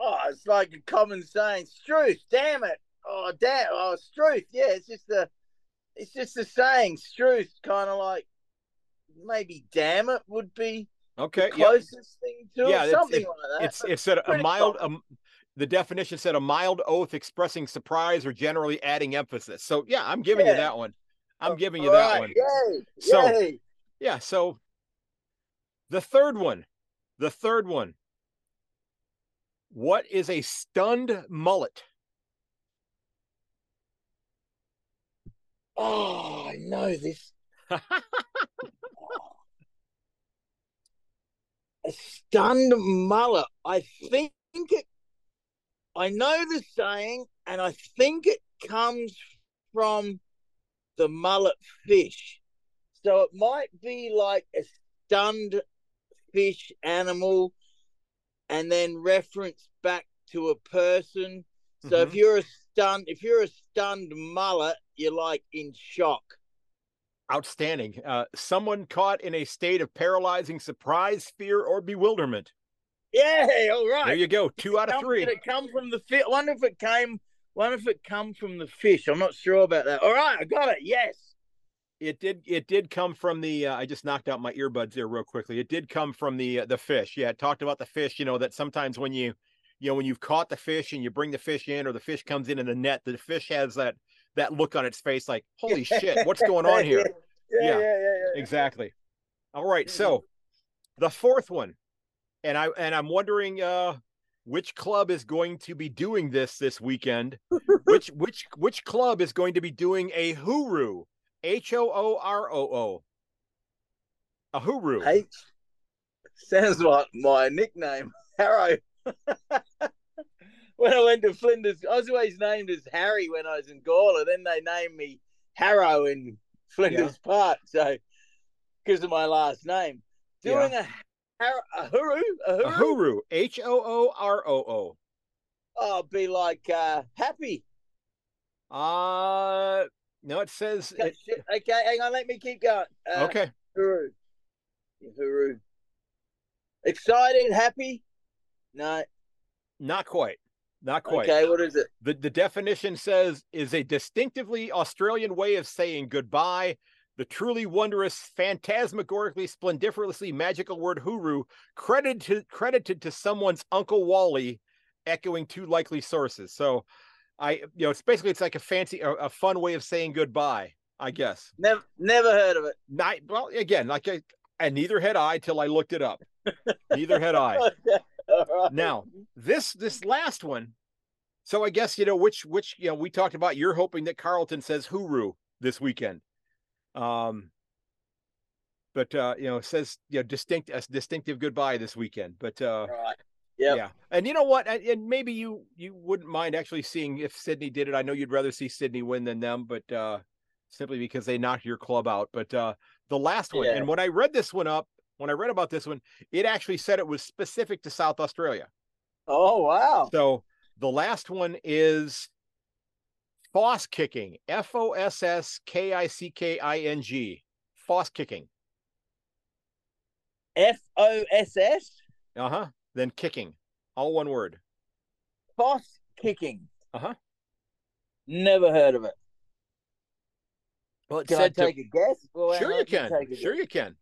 Oh, it's like a common saying. Struth, damn it. Oh, damn. Oh, Struth. Yeah, it's just the, it's just the saying. Struth, kind of like maybe damn it would be okay. the closest yeah. thing to yeah, it, something it, like that. It's it's, it's a, a mild, um, the definition said a mild oath expressing surprise or generally adding emphasis. So, yeah, I'm giving yeah. you that one. I'm giving you All that right. one. Yay. So, Yay. yeah, so the third one. The third one. What is a stunned mullet? Oh, I know this. oh. A stunned mullet. I think it. I know the saying, and I think it comes from the mullet fish. So it might be like a stunned fish animal and then reference back to a person. So mm-hmm. if you're a stunned, if you're a stunned mullet, you're like in shock. Outstanding. Uh, someone caught in a state of paralyzing surprise, fear, or bewilderment. Yeah, all right. There you go. Two out of three. Did it come from the fish? Wonder if it came. Wonder if it come from the fish. I'm not sure about that. All right, I got it. Yes, it did. It did come from the. Uh, I just knocked out my earbuds there real quickly. It did come from the uh, the fish. Yeah, it talked about the fish. You know that sometimes when you, you know, when you've caught the fish and you bring the fish in, or the fish comes in in the net, the fish has that that look on its face like, holy shit, what's going on here? Yeah, yeah, yeah, yeah, yeah. Exactly. All right, so the fourth one. And I and I'm wondering uh, which club is going to be doing this this weekend. which which which club is going to be doing a hooroo? H o o r o o. A hooroo. H sounds like my nickname, Harrow. When I went to Flinders, I was always named as Harry when I was in Gawler. Then they named me Harrow in Flinders yeah. Park, so because of my last name, doing yeah. a. Ahuru, Ahuru, H O O R O O. Oh, be like uh, happy. Uh no, it says. Okay, it, okay, hang on, let me keep going. Uh, okay. Ahuru, Ahuru. Excited, happy? No, not quite, not quite. Okay, what is it? The the definition says is a distinctively Australian way of saying goodbye. The truly wondrous, phantasmagorically, splendiferously magical word hooroo, credited to, credited to someone's Uncle Wally, echoing two likely sources. So, I you know, it's basically it's like a fancy, a, a fun way of saying goodbye, I guess. Never, never heard of it. Not, well, again, like I, and neither had I till I looked it up. Neither had I. Right. Now, this this last one. So I guess you know which which you know we talked about. You're hoping that Carlton says hooroo this weekend. Um, but, uh, you know, it says, you know, distinct, a distinctive goodbye this weekend, but, uh, right. yep. yeah. And you know what, and, and maybe you, you wouldn't mind actually seeing if Sydney did it. I know you'd rather see Sydney win than them, but, uh, simply because they knocked your club out, but, uh, the last one. Yeah. And when I read this one up, when I read about this one, it actually said it was specific to South Australia. Oh, wow. So the last one is Foss kicking, F O S S K I C K I N G, Foss kicking. F O S S. Uh huh. Then kicking, all one word. Foss kicking. Uh-huh. Never heard of it. Well, can I take to... a guess? Well, sure you can. can sure guess? you can.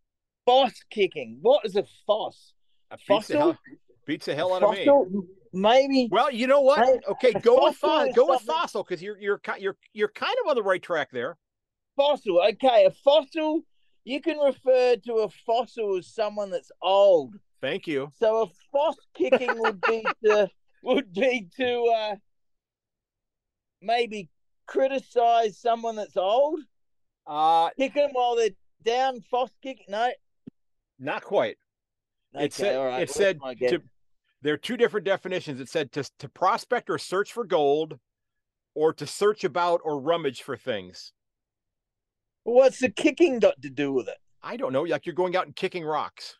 Foss kicking. What is a foss? A fossil? Hell, beats the hell out fossil? of me. Maybe. Well, you know what? Maybe. Okay, go with fossil. Go with fossil because you're you're you're you're kind of on the right track there. Fossil. Okay, a fossil. You can refer to a fossil as someone that's old. Thank you. So a foss kicking would be to would be to uh, maybe criticize someone that's old. Uh, kick them while they're down. Foss kicking. No, not quite. Okay, it said. All right. It said to, there are two different definitions. It said to to prospect or search for gold, or to search about or rummage for things. What's the kicking got to do with it? I don't know. Like you're going out and kicking rocks.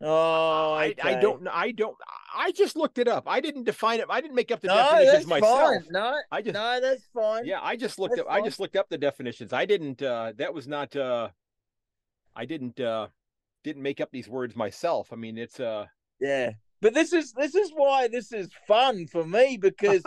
Oh, okay. I, I don't. I don't. I just looked it up. I didn't define it. I didn't make up the no, definitions myself. Fine. No, I just, no, that's fine. Yeah, I just looked that's up. Fine. I just looked up the definitions. I didn't. Uh, that was not. Uh, I didn't. Uh, didn't make up these words myself. I mean, it's. Uh... Yeah, but this is this is why this is fun for me because.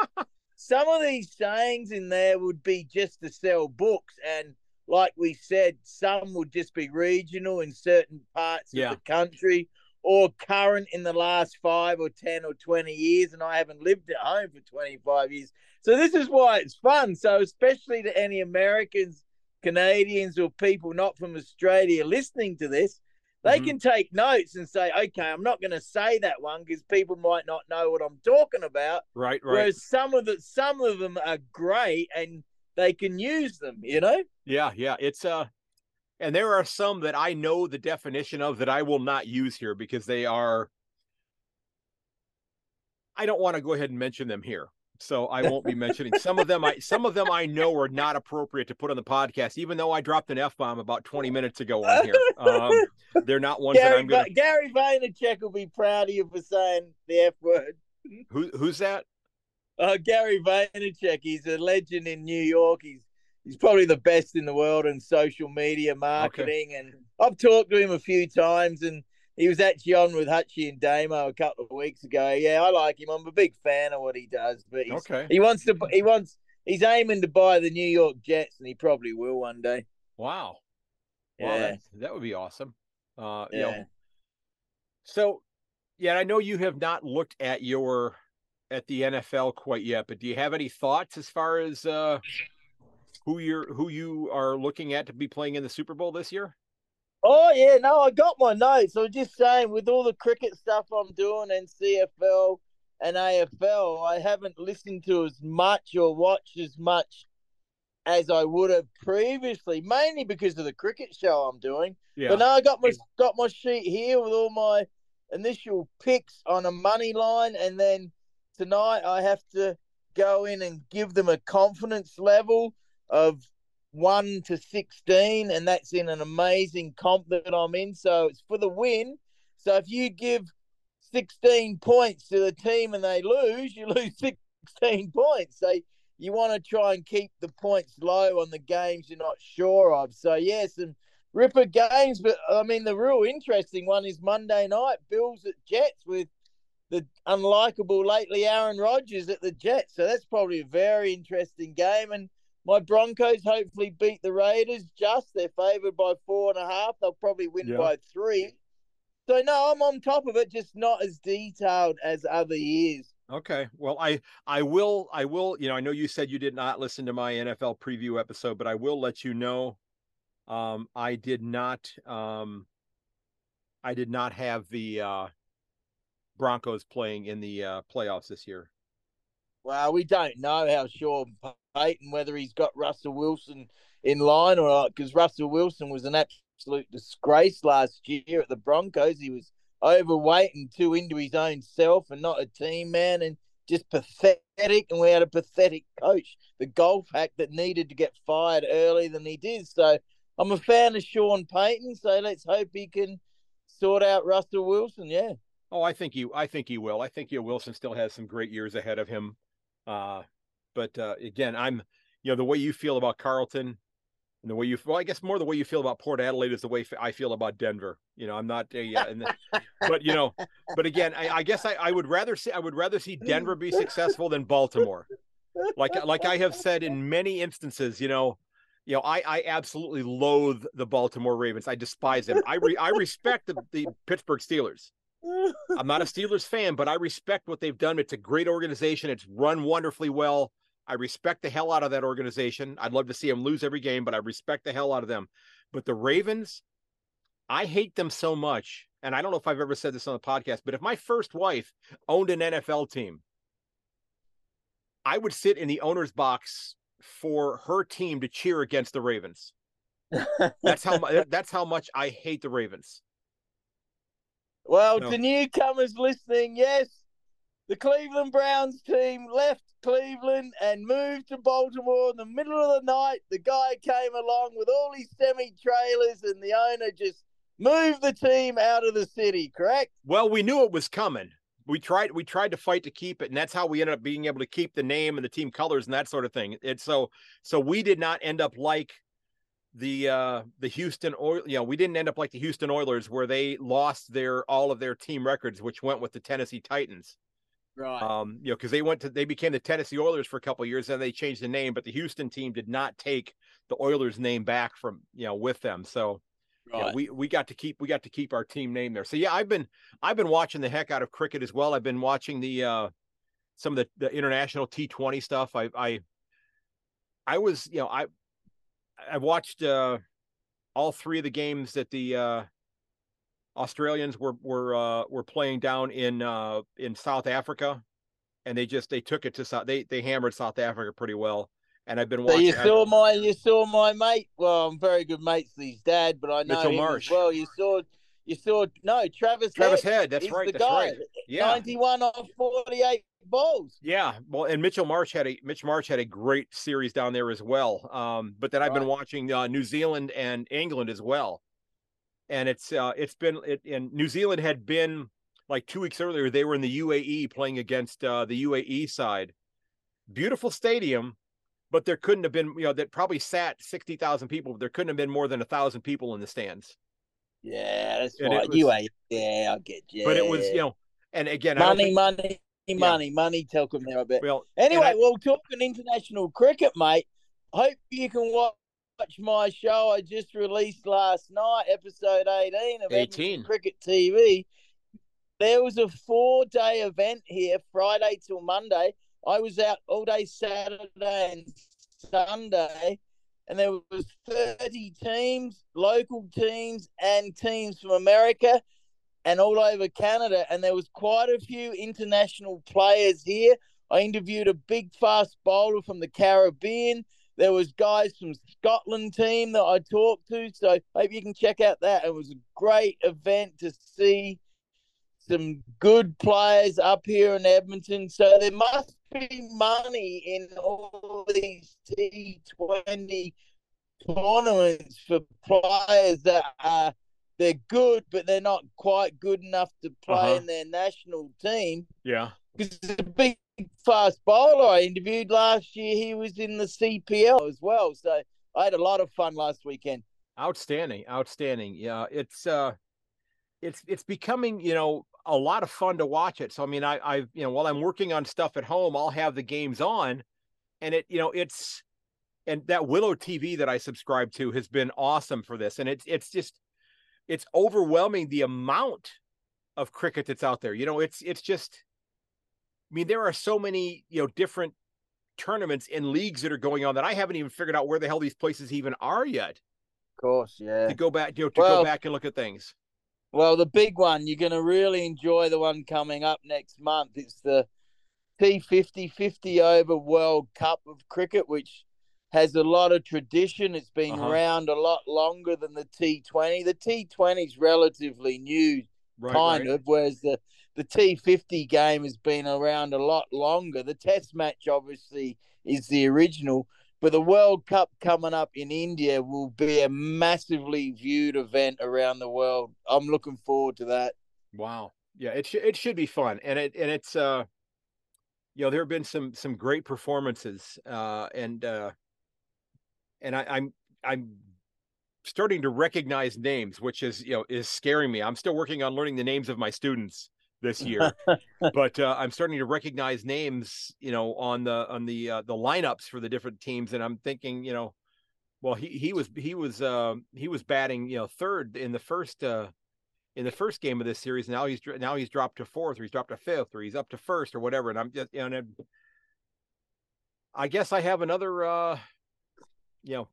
Some of these sayings in there would be just to sell books. And like we said, some would just be regional in certain parts yeah. of the country or current in the last five or ten or twenty years. And I haven't lived at home for twenty-five years. So this is why it's fun. So especially to any Americans, Canadians or people not from Australia listening to this, they mm-hmm. can take notes and say, okay, I'm not going to say that one because people might not know what I'm talking about. Right, right. Whereas some of the some of them are great and they can use them, you know? Yeah, yeah. It's uh, and there are some that I know the definition of that I will not use here because they are, I don't want to go ahead and mention them here. So I won't be mentioning some of them. I some of them I know are not appropriate to put on the podcast, even though I dropped an F bomb about twenty minutes ago on here. Um, they're not ones Gary, that I'm going to. Gary Vaynerchuk will be proud of you for saying the F word. Who who's that? Uh, Gary Vaynerchuk. He's a legend in New York. He's he's probably the best in the world in social media marketing. Okay. And I've talked to him a few times, and he was actually on with Hutchie and Damo a couple of weeks ago. Yeah, I like him. I'm a big fan of what he does, but he's, okay. he wants to. He wants. He's aiming to buy the New York Jets, and he probably will one day. Wow, yeah, wow, that, that would be awesome. Uh, yeah. You know, so, yeah, I know you have not looked at your at the N F L quite yet, but do you have any thoughts as far as uh, who you're who you are looking at to be playing in the Super Bowl this year? Oh, yeah, no, I got my notes. I was just saying, with all the cricket stuff I'm doing and C F L and A F L, I haven't listened to as much or watched as much as I would have previously, mainly because of the cricket show I'm doing. Yeah. But now I got my, got my sheet here with all my initial picks on a money line, and then tonight I have to go in and give them a confidence level of one to sixteen, and that's in an amazing comp that I'm in. So it's for the win. So if you give sixteen points to the team and they lose, you lose sixteen points. So you want to try and keep the points low on the games you're not sure of. So, yeah, some ripper games. But, I mean, the real interesting one is Monday night, Bills at Jets with the unlikable lately Aaron Rodgers at the Jets. So that's probably a very interesting game. And my Broncos hopefully beat the Raiders just. They're favoured by four and a half. They'll probably win yeah. by three. So, no, I'm on top of it, just not as detailed as other years. Okay. Well, I, I will, I will, you know, I know you said you did not listen to my N F L preview episode, but I will let you know um, I did not, um, I did not have the uh, Broncos playing in the uh, playoffs this year. Well, we don't know how Sean Payton, whether he's got Russell Wilson in line or not, because Russell Wilson was an absolute disgrace last year at the Broncos. He was overweight and too into his own self and not a team man and just pathetic. And we had a pathetic coach, the golf hack that needed to get fired earlier than he did. So I'm a fan of Sean Payton. So let's hope he can sort out Russell Wilson. Yeah. Oh, I think he, I think he will. I think yeah, Wilson still has some great years ahead of him. Uh, but, uh, again, I'm, you know, the way you feel about Carlton, And the way you, well, I guess more the way you feel about Port Adelaide is the way I feel about Denver. You know, I'm not, uh, yeah, and the, but you know, but again, I, I guess I, I would rather see, I would rather see Denver be successful than Baltimore. Like, like I have said in many instances, you know, you know, I, I absolutely loathe the Baltimore Ravens. I despise them. I re, I respect the, the Pittsburgh Steelers. I'm not a Steelers fan, but I respect what they've done. It's a great organization. It's run wonderfully well. I respect the hell out of that organization. I'd love to see them lose every game, but I respect the hell out of them. But the Ravens, I hate them so much. And I don't know if I've ever said this on the podcast, but if my first wife owned an N F L team, I would sit in the owner's box for her team to cheer against the Ravens. That's how that's how much I hate the Ravens. Well, no. To newcomers listening, yes, the Cleveland Browns team left Cleveland and moved to Baltimore in the middle of the night. The guy came along with all his semi-trailers and the owner just moved the team out of the city, correct? Well, we knew it was coming. We tried we tried to fight to keep it, and that's how we ended up being able to keep the name and the team colors and that sort of thing. And so so we did not end up like the uh, the Houston Oil, you know, we didn't end up like the Houston Oilers where they lost their all of their team records, which went with the Tennessee Titans. Right. Um, you know, because they went to, they became the Tennessee Oilers for a couple of years, and they changed the name, but the Houston team did not take the Oilers name back from, you know, with them. So right. You know, we, we got to keep, we got to keep our team name there. So yeah, I've been, I've been watching the heck out of cricket as well. I've been watching the, uh, some of the, the international T twenty stuff. I, I, I was, you know, I, I watched, uh, all three of the games that the, uh, Australians were were uh, were playing down in uh, in South Africa, and they just they took it to South they they hammered South Africa pretty well. And I've been watching. So you saw my you saw my mate. Well, I'm very good mates with his dad, but I know Mitchell him Marsh. As well. You saw you saw no Travis. Travis Head. Head that's He's right. The that's guy. Right. Yeah. ninety-one off forty-eight balls. Yeah. Well, and Mitchell Marsh had a Mitch Marsh had a great series down there as well. Um, but then I've right. been watching uh, New Zealand and England as well. And it's uh, it's been it, and New Zealand had been like two weeks earlier. They were in the U A E playing against uh, the U A E side. Beautiful stadium, but there couldn't have been, you know, that probably sat sixty thousand people. But there couldn't have been more than a thousand people in the stands. Yeah, that's and right. Was, U A E, yeah, I get you. But it was, you know, and again, money, I think, money, yeah. money, money. Tell them there a bit. Well, anyway, I, well, talking international cricket, mate. Hope you can watch. Watch my show I just released last night, episode eighteen of eighteen. Cricket T V. There was a four-day event here, Friday till Monday. I was out all day Saturday and Sunday, and there was thirty teams, local teams, and teams from America and all over Canada, and there was quite a few international players here. I interviewed a big fast bowler from the Caribbean. There was guys from Scotland team that I talked to, so hope you can check out that. It was a great event to see some good players up here in Edmonton. So there must be money in all these T twenty tournaments for players that are they're good, but they're not quite good enough to play uh-huh. in their national team. Yeah. Because it's a big fast bowler I interviewed last year. He was in the C P L as well. So I had a lot of fun last weekend. Outstanding. Outstanding. Yeah. It's, uh, it's, it's becoming, you know, a lot of fun to watch it. So, I mean, I, I, you know, while I'm working on stuff at home, I'll have the games on and it, you know, it's, and that Willow T V that I subscribe to has been awesome for this. And it's, it's just, it's overwhelming the amount of cricket that's out there. You know, it's, it's just, I mean, there are so many, you know, different tournaments and leagues that are going on that I haven't even figured out where the hell these places even are yet. Of course, yeah. To go back, you know, to well, go back and look at things. Well, the big one, you're going to really enjoy the one coming up next month. It's the T fifty fifty over World Cup of cricket, which has a lot of tradition. It's been uh-huh. around a lot longer than the T twenty. The T twenty's relatively new. Right, kind right. of, whereas the, the T fifty game has been around a lot longer. The test match, obviously, is the original, but the World Cup coming up in India will be a massively viewed event around the world. I'm looking forward to that. Wow. Yeah, it, sh- it should be fun. And it and it's, uh, you know, there have been some some great performances. Uh, and uh, and I, I'm I'm starting to recognize names, which is, you know, is scaring me. I'm still working on learning the names of my students this year, but uh, I'm starting to recognize names, you know, on the, on the, uh, the lineups for the different teams. And I'm thinking, you know, well, he, he was, he was, uh, he was batting, you know, third in the first, uh, in the first game of this series. Now he's, now he's dropped to fourth, or he's dropped to fifth, or he's up to first, or whatever. And I'm just, you know, and I guess I have another, uh, you know,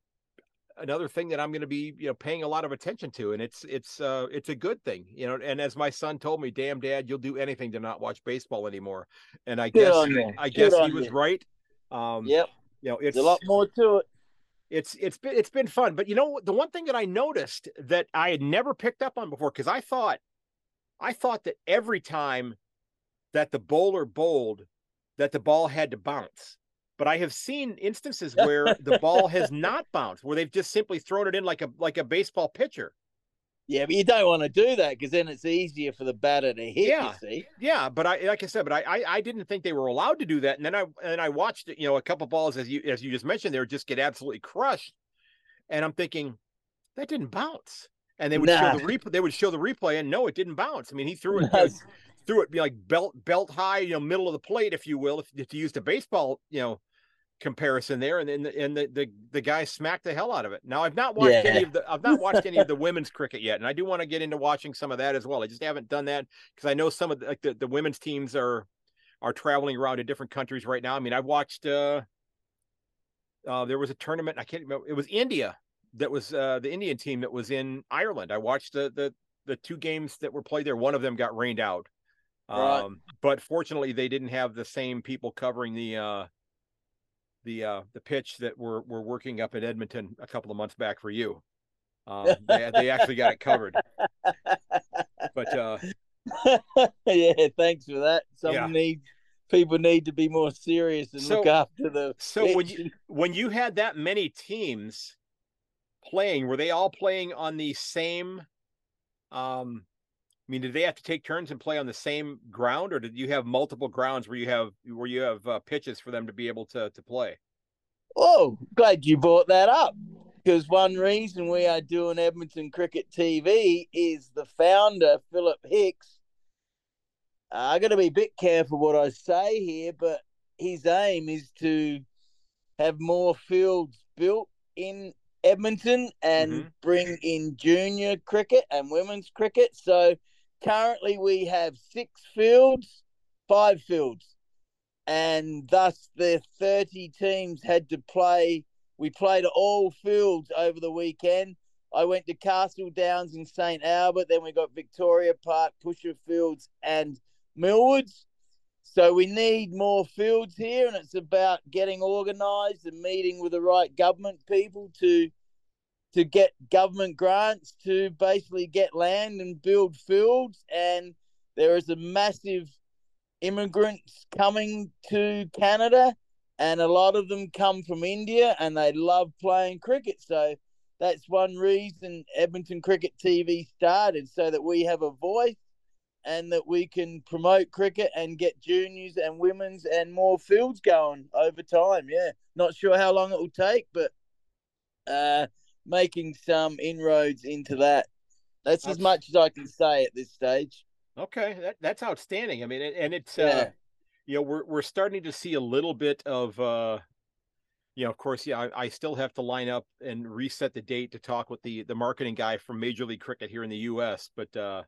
another thing that I'm going to be, you know, paying a lot of attention to. And it's, it's, uh, it's a good thing, you know. And as my son told me, damn dad, you'll do anything to not watch baseball anymore. And I guess, I guess he was right. Um, yep. You know, it's a lot more to it. It's, it's been, it's been fun, but you know, the one thing that I noticed that I had never picked up on before, cause I thought, I thought that every time that the bowler bowled, that the ball had to bounce. But I have seen instances where the ball has not bounced, where they've just simply thrown it in like a like a baseball pitcher. Yeah, but you don't want to do that because then it's easier for the batter to hit. Yeah, you see? Yeah. But I, like I said, but I, I I didn't think they were allowed to do that. And then I and I watched it, you know, a couple balls as you as you just mentioned, they would just get absolutely crushed. And I'm thinking that didn't bounce. And they would nah. show the replay. They would show the replay, and no, it didn't bounce. I mean, he threw it. No. Threw it, be like belt belt high, you know, middle of the plate, if you will, if, if you used a baseball, you know, comparison there, and then the, and the, the the guy smacked the hell out of it. Now I've not watched yeah. any of the I've not watched any of the women's cricket yet, and I do want to get into watching some of that as well. I just haven't done that because I know some of the, like the the women's teams are are traveling around to different countries right now. I mean, I watched uh, uh there was a tournament, I can't remember, it was India that was uh, the Indian team that was in Ireland. I watched the the the two games that were played there. One of them got rained out. Right. Um, but fortunately they didn't have the same people covering the, uh, the, uh, the pitch that were, were working up in Edmonton a couple of months back for you. Um, they, they actually got it covered, but, uh, yeah, thanks for that. Some yeah. need, people need to be more serious and so, look after the, so pitch. when you, when you had that many teams playing, were they all playing on the same, um, I mean, did they have to take turns and play on the same ground, or did you have multiple grounds where you have where you have uh, pitches for them to be able to to play? Oh, glad you brought that up, because one reason we are doing Edmonton Cricket T V is the founder, Philip Hicks. Uh, I got to be a bit careful what I say here, but his aim is to have more fields built in Edmonton and mm-hmm. bring in junior cricket and women's cricket. So currently we have six fields, five fields, and thus the thirty teams had to play. We played all fields over the weekend. I went to Castle Downs and Saint Albert. Then we got Victoria Park, Pusher Fields and Millwoods. So we need more fields here, and it's about getting organised and meeting with the right government people to to get government grants to basically get land and build fields. And there is a massive immigrants coming to Canada, and a lot of them come from India, and they love playing cricket. So that's one reason Edmonton Cricket T V started, so that we have a voice and that we can promote cricket and get juniors and women's and more fields going over time. Yeah. Not sure how long it will take, but uh, making some inroads into that. That's, that's as much as I can say at this stage. Okay. That, that's outstanding. I mean, it, and it's, yeah. uh, you know, we're, we're starting to see a little bit of, uh, you know, of course, yeah, I, I still have to line up and reset the date to talk with the, the marketing guy from Major League Cricket here in the U S, but, uh,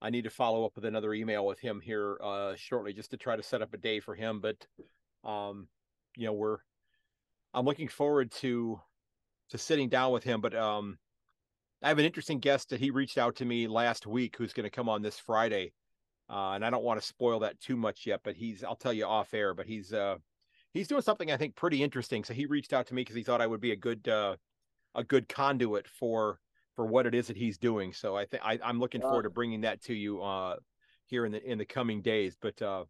I need to follow up with another email with him here uh, shortly, just to try to set up a day for him. But, um, you know, we're, I'm looking forward to, to sitting down with him, but um, I have an interesting guest that he reached out to me last week, who's going to come on this Friday. Uh, and I don't want to spoil that too much yet, but he's, I'll tell you off air, but he's, uh, he's doing something I think pretty interesting. So he reached out to me cause he thought I would be a good, uh, a good conduit for, for what it is that he's doing. So I think I'm looking forward to bringing that to you uh, here in the, in the coming days, but uh,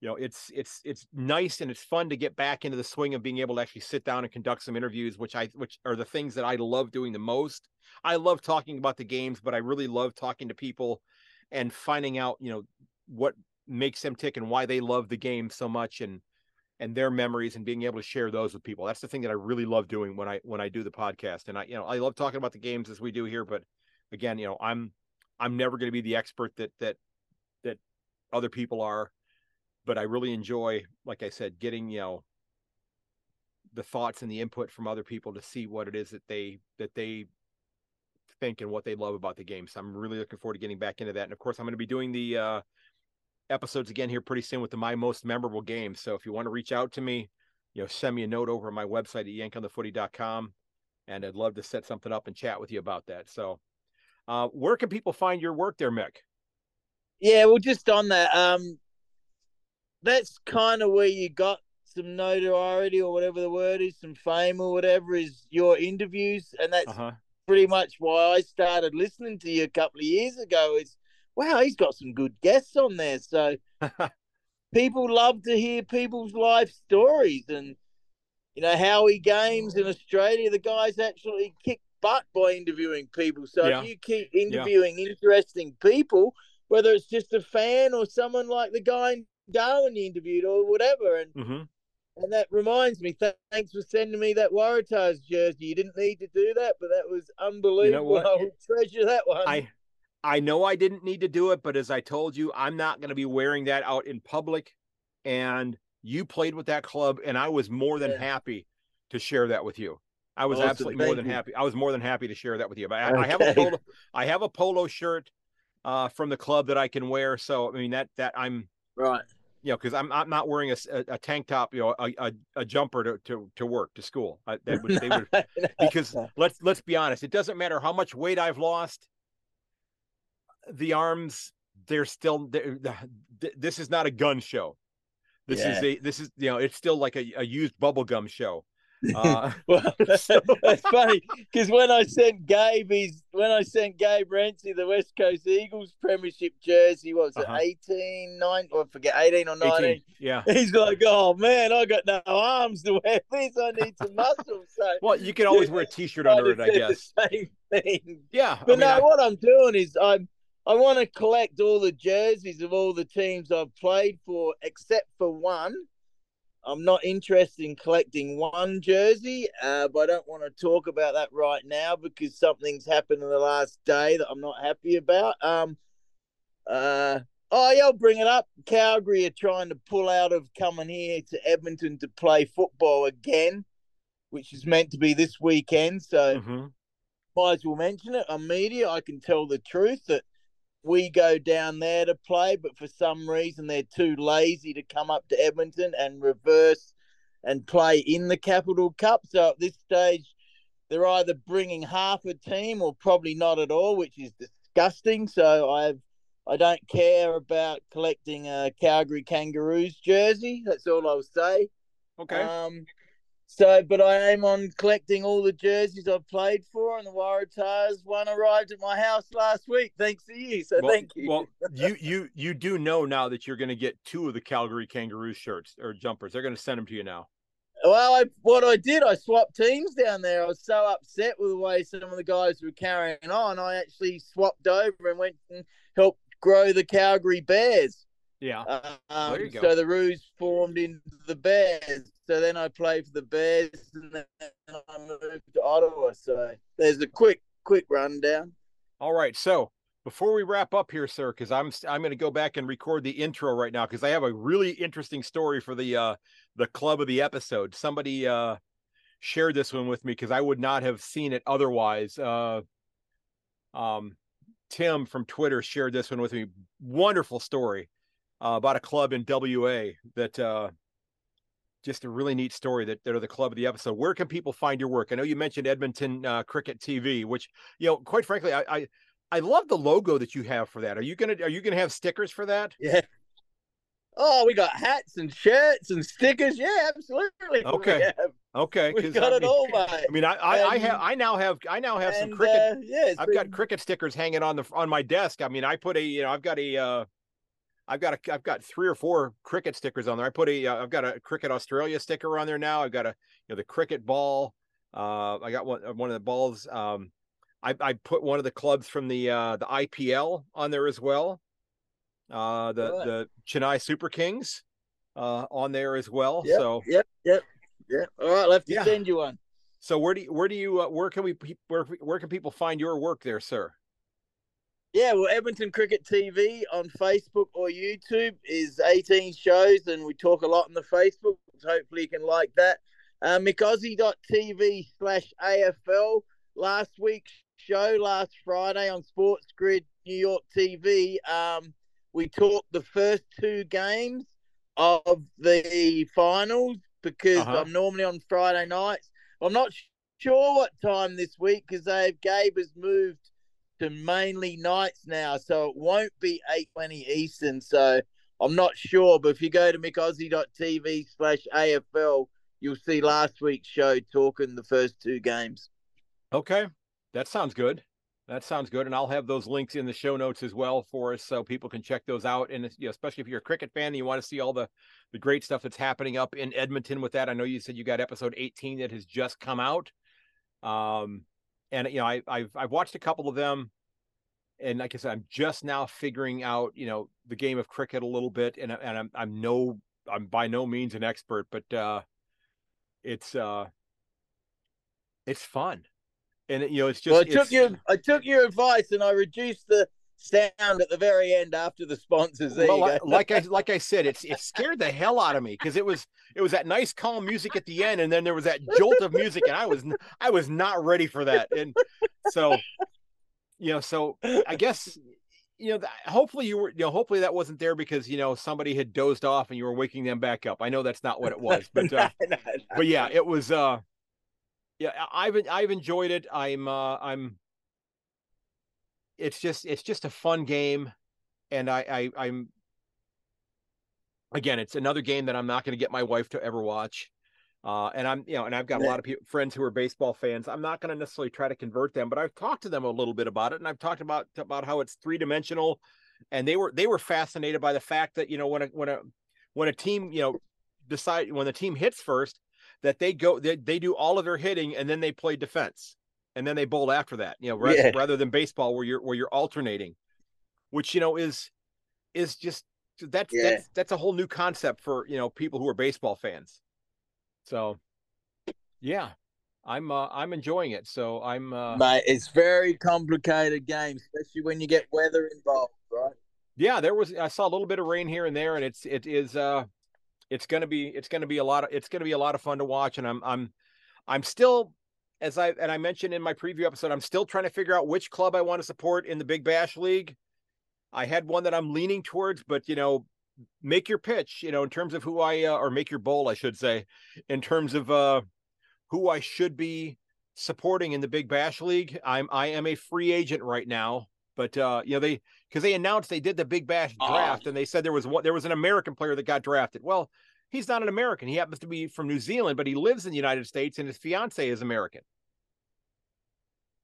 you know, it's, it's, it's nice. And it's fun to get back into the swing of being able to actually sit down and conduct some interviews, which I, which are the things that I love doing the most. I love talking about the games, but I really love talking to people and finding out, you know, what makes them tick and why they love the game so much. And, and their memories and being able to share those with people. That's the thing that I really love doing when I, when I do the podcast. And I, you know, I love talking about the games as we do here, but again, you know, I'm, I'm never going to be the expert that, that, that other people are, but I really enjoy, like I said, getting, you know, the thoughts and the input from other people to see what it is that they, that they think and what they love about the game. So I'm really looking forward to getting back into that. And of course I'm going to be doing the, uh, episodes again here pretty soon with the my most memorable games. So if you want to reach out to me, you know, send me a note over at my website at yank on the footy dot com, and I'd love to set something up and chat with you about that. So uh where can people find your work there, Myk? Yeah, well, just on that, um that's kind of where you got some notoriety or whatever the word is, some fame or whatever, is your interviews. And that's uh-huh. pretty much why I started listening to you a couple of years ago, is wow, he's got some good guests on there. So people love to hear people's life stories. And, you know, Howie Games in Australia, the guys actually kick butt by interviewing people. So yeah. if you keep interviewing yeah. interesting people, whether it's just a fan or someone like the guy in Darwin you interviewed or whatever. And mm-hmm. and that reminds me, th- thanks for sending me that Waratahs jersey. You didn't need to do that, but that was unbelievable. You know what? I will treasure that one. I... I know I didn't need to do it, but as I told you, I'm not going to be wearing that out in public. And you played with that club, and I was more than yeah. happy to share that with you. I was awesome. absolutely Thank more than you. happy. I was more than happy to share that with you. But I, okay. I have a polo, I have a polo shirt uh, from the club that I can wear. So I mean that that I'm right. You know, because I'm I'm not wearing a, a tank top, you know, a a, a jumper to, to to work to school. I, that would, they would, because let's let's be honest, it doesn't matter how much weight I've lost. The arms, they're still, they're, this is not a gun show. This yeah. is a, this is, you know, it's still like a, a used bubblegum show. Uh, well, so. That's funny, because when I sent Gabe, he's, when I sent Gabe Renzi the West Coast Eagles premiership jersey, what was it, uh-huh. eighteen, nine, I forget, eighteen or nineteen? Yeah. He's like, oh man, I got no arms to wear this. I need some muscles. So, well, you can always wear a t-shirt under it, I guess. The same thing. Yeah. But I mean, no, I... what I'm doing is I'm, I want to collect all the jerseys of all the teams I've played for, except for one. I'm not interested in collecting one jersey, uh, but I don't want to talk about that right now because something's happened in the last day that I'm not happy about. Um, uh, oh, yeah, I'll bring it up. Calgary are trying to pull out of coming here to Edmonton to play football again, which is meant to be this weekend. So mm-hmm. might as well mention it. I'm media. I can tell the truth that we go down there to play, but for some reason they're too lazy to come up to Edmonton and reverse and play in the Capital Cup. So at this stage, they're either bringing half a team or probably not at all, which is disgusting. So I I don't care about collecting a Calgary Kangaroos jersey. That's all I'll say. Okay. Um, So, but I aim on collecting all the jerseys I've played for, and the Waratahs one arrived at my house last week, thanks to you. So well, thank you. Well, you you you do know now that you're going to get two of the Calgary Kangaroo shirts or jumpers. They're going to send them to you now. Well, I, what I did, I swapped teams down there. I was so upset with the way some of the guys were carrying on. I actually swapped over and went and helped grow the Calgary Bears. Yeah. Um, there you go. So the Roos formed into the Bears. So then I played for the Bears, and then I moved to Ottawa. So there's a quick, quick rundown. All right. So before we wrap up here, sir, because I'm I'm going to go back and record the intro right now because I have a really interesting story for the uh, the club of the episode. Somebody uh, shared this one with me because I would not have seen it otherwise. Uh, um, Tim from Twitter shared this one with me. Wonderful story. Uh, about a club in W A that uh, just a really neat story that they're the club of the episode. Where can people find your work? I know you mentioned Edmonton uh, Cricket T V, which, you know, quite frankly, I, I I love the logo that you have for that. Are you gonna are you gonna have stickers for that? Yeah. Oh, we got hats and shirts and stickers. Yeah, absolutely. Okay. We have. Okay. We got I mean, it all, mate. I mean, I I, and, I have I now have I now have and, some cricket. Uh, yeah, I've been... got cricket stickers hanging on the on my desk. I mean, I put a you know I've got a. Uh, I've got a, I've got three or four cricket stickers on there. I put a, I've got a Cricket Australia sticker on there now. I've got a, you know, the cricket ball. Uh, I got one, one of the balls. Um, I, I put one of the clubs from the, uh, the I P L on there as well. Uh, the, Good. the Chennai Super Kings. uh, on there as well. Yep, so yep, yep, yep. All right, I'll have to yeah. send you one. So where do you, where do you uh, where can we where where can people find your work there, sir? Yeah, well, Edmonton Cricket T V on Facebook or YouTube is eighteen shows, and we talk a lot on the Facebook. So hopefully you can like that. Uh, Myk Aussie dot T V slash A F L. Last week's show, last Friday on Sports Grid New York T V, um, we talked the first two games of the finals because uh-huh. I'm normally on Friday nights. I'm not sure what time this week because they've Gabe has moved to mainly nights now, so it won't be eight twenty Eastern, so I'm not sure. But if you go to Myk Aussie dot T V slash A F L, you'll see last week's show talking the first two games. Okay, that sounds good. That sounds good, and I'll have those links in the show notes as well for us so people can check those out, and you know, especially if you're a cricket fan and you want to see all the, the great stuff that's happening up in Edmonton with that. I know you said you got episode eighteen that has just come out. Um, and, you know, I, I've, I've watched a couple of them, and like I said, I'm just now figuring out, you know, the game of cricket a little bit, and, and I'm, I'm no, I'm by no means an expert, but uh, it's, uh, it's fun. And, you know, it's just... Well, I took, it's... Your, I took your advice, and I reduced the sound at the very end after the sponsors. There well, you go. like, like, I, like I said, it's it scared the hell out of me because it was it was that nice, calm music at the end, and then there was that jolt of music, and I was I was not ready for that. And so, you know, so I guess, you know, hopefully you were, you know, hopefully that wasn't there because, you know, somebody had dozed off and you were waking them back up. I know that's not what it was, but, uh, no, no, no. but yeah, it was... Uh, Yeah, I've I've enjoyed it. I'm uh, I'm. It's just it's just a fun game, and I, I I'm. Again, it's another game that I'm not going to get my wife to ever watch, uh, and I'm you know, and I've got a lot of people, friends who are baseball fans. I'm not going to necessarily try to convert them, but I've talked to them a little bit about it, and I've talked about about how it's three dimensional, and they were they were fascinated by the fact that you know when a when a when a team you know decide when the team hits first. That they go, they, they do all of their hitting, and then they play defense, and then they bowl after that. You know, rather, yeah. rather than baseball where you're where you're alternating, which you know is is just that's yeah. that's that's a whole new concept for you know people who are baseball fans. So, yeah, I'm uh, I'm enjoying it. So I'm, uh, mate, it's very complicated game, especially when you get weather involved, right? Yeah, there was I saw a little bit of rain here and there, and it's it is. Uh, It's gonna be it's gonna be a lot of it's gonna be a lot of fun to watch, and I'm I'm I'm still as I and I mentioned in my preview episode, I'm still trying to figure out which club I want to support in the Big Bash League. I had one that I'm leaning towards, but you know, make your pitch, you know, in terms of who I uh, or make your bowl, I should say, in terms of uh, who I should be supporting in the Big Bash League. I'm I am a free agent right now. But, uh, you know, they because they announced they did the Big Bash draft, oh. and they said there was one, there was an American player that got drafted. Well, he's not an American. He happens to be from New Zealand, but he lives in the United States, and his fiance is American.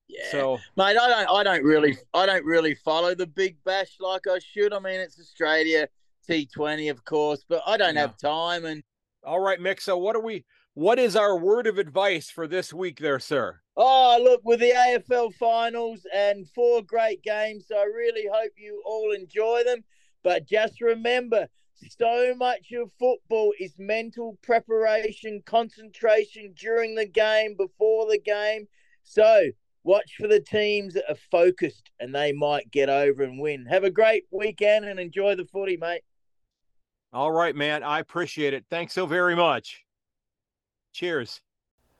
Yeah, so, mate, I don't, I don't really, I don't really follow the Big Bash like I should. I mean, it's Australia T twenty, of course, but I don't yeah. have time. And all right, Myk. So, what are we? What is our word of advice for this week, there, sir? Oh, look, with the A F L finals and four great games, so I really hope you all enjoy them. But just remember, so much of football is mental preparation, concentration during the game, before the game. So watch for the teams that are focused and they might get over and win. Have a great weekend and enjoy the footy, mate. All right, man. I appreciate it. Thanks so very much. Cheers.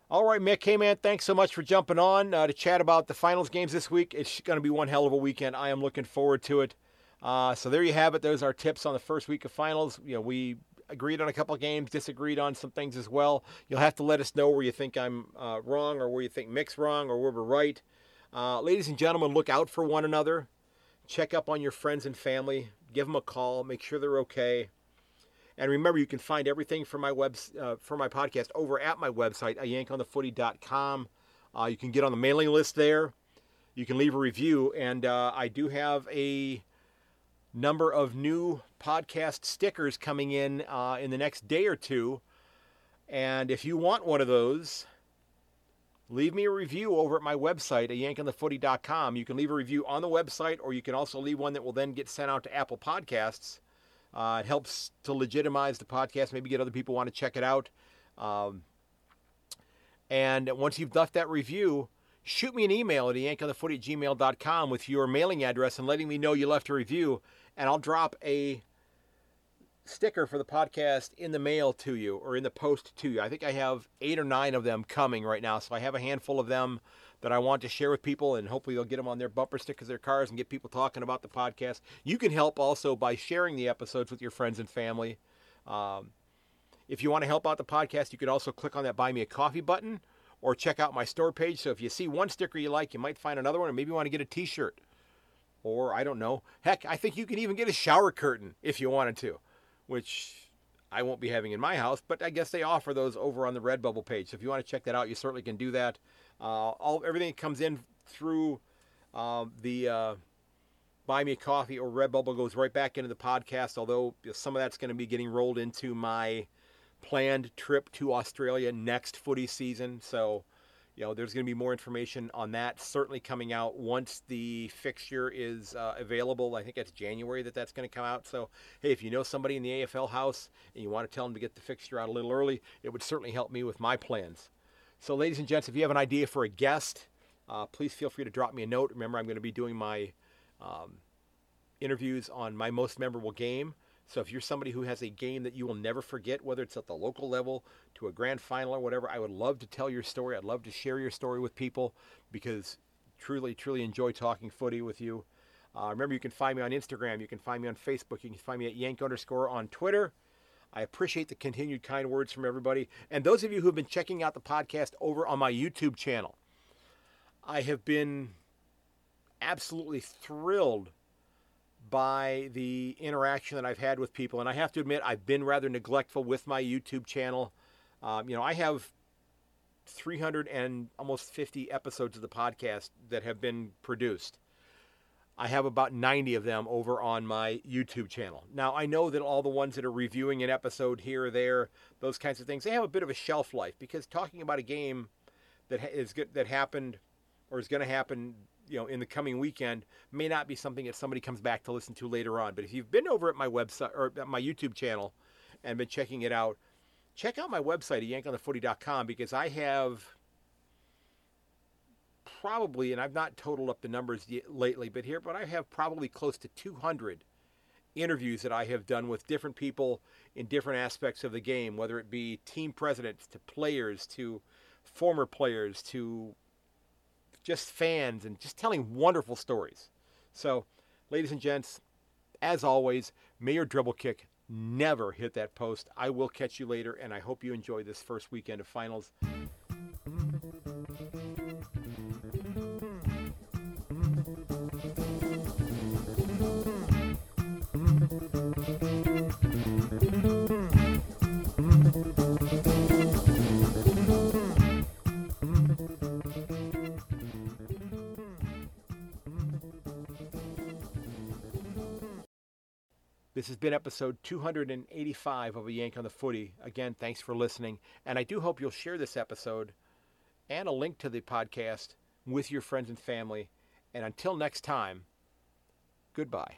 All right, Myk. Hey, man, thanks so much for jumping on uh, to chat about the finals games this week. It's going to be one hell of a weekend. I am looking forward to it. Uh, so there you have it. Those are tips on the first week of finals. You know, we agreed on a couple of games, disagreed on some things as well. You'll have to let us know where you think I'm uh, wrong or where you think Myk's wrong or where we're right. Uh, ladies and gentlemen, look out for one another. Check up on your friends and family. Give them a call. Make sure they're okay. And remember, you can find everything for my web, uh, for my podcast over at my website, a yank on the footy dot com. Uh, you can get on the mailing list there. You can leave a review. And uh, I do have a number of new podcast stickers coming in uh, in the next day or two. And if you want one of those, leave me a review over at my website, a yank on the footy dot com. You can leave a review on the website, or you can also leave one that will then get sent out to Apple Podcasts. Uh, it helps to legitimize the podcast, maybe get other people who want to check it out. Um, and once you've left that review, shoot me an email at yank on the footy at gmail dot com with your mailing address and letting me know you left a review, and I'll drop a sticker for the podcast in the mail to you, or in the post to you. I think I have eight or nine of them coming right now, so I have a handful of them that I want to share with people, and hopefully they'll get them on their bumper stickers, their cars, and get people talking about the podcast. You can help also by sharing the episodes with your friends and family. Um, if you want to help out the podcast, you can also click on that Buy Me a Coffee button, or check out my store page. So if you see one sticker you like, you might find another one, or maybe you want to get a t-shirt, or I don't know. Heck, I think you can even get a shower curtain if you wanted to, which I won't be having in my house, but I guess they offer those over on the Redbubble page. So if you want to check that out, you certainly can do that. Uh, all everything comes in through uh, the uh, Buy Me a Coffee or Redbubble goes right back into the podcast, although some of that's going to be getting rolled into my planned trip to Australia next footy season. So, you know, there's going to be more information on that certainly coming out once the fixture is uh, available. I think that's January that that's going to come out. So, hey, if you know somebody in the A F L house and you want to tell them to get the fixture out a little early, it would certainly help me with my plans. So, ladies and gents, if you have an idea for a guest, uh, please feel free to drop me a note. Remember, I'm going to be doing my um, interviews on my most memorable game. So if you're somebody who has a game that you will never forget, whether it's at the local level to a grand final or whatever, I would love to tell your story. I'd love to share your story with people because truly, truly enjoy talking footy with you. Uh, remember, you can find me on Instagram. You can find me on Facebook. You can find me at Yank underscore on Twitter. I appreciate the continued kind words from everybody. And those of you who have been checking out the podcast over on my YouTube channel, I have been absolutely thrilled by the interaction that I've had with people. And I have to admit, I've been rather neglectful with my YouTube channel. Um, you know, I have three hundred and almost fifty episodes of the podcast that have been produced. I have about ninety of them over on my YouTube channel. Now, I know that all the ones that are reviewing an episode here or there, those kinds of things, they have a bit of a shelf life because talking about a game that is that happened or is going to happen, you know, in the coming weekend may not be something that somebody comes back to listen to later on. But if you've been over at my website or at my YouTube channel and been checking it out, check out my website at yank on the footy dot com because I have probably, and I've not totaled up the numbers yet lately, but here, but I have probably close to two hundred interviews that I have done with different people in different aspects of the game, whether it be team presidents to players, to former players, to just fans, and just telling wonderful stories. So, ladies and gents, as always, may your dribble kick never hit that post. I will catch you later, and I hope you enjoy this first weekend of finals. This has been episode two eighty-five of A Yank on the Footy. Again, thanks for listening. And I do hope you'll share this episode and a link to the podcast with your friends and family. And until next time, goodbye.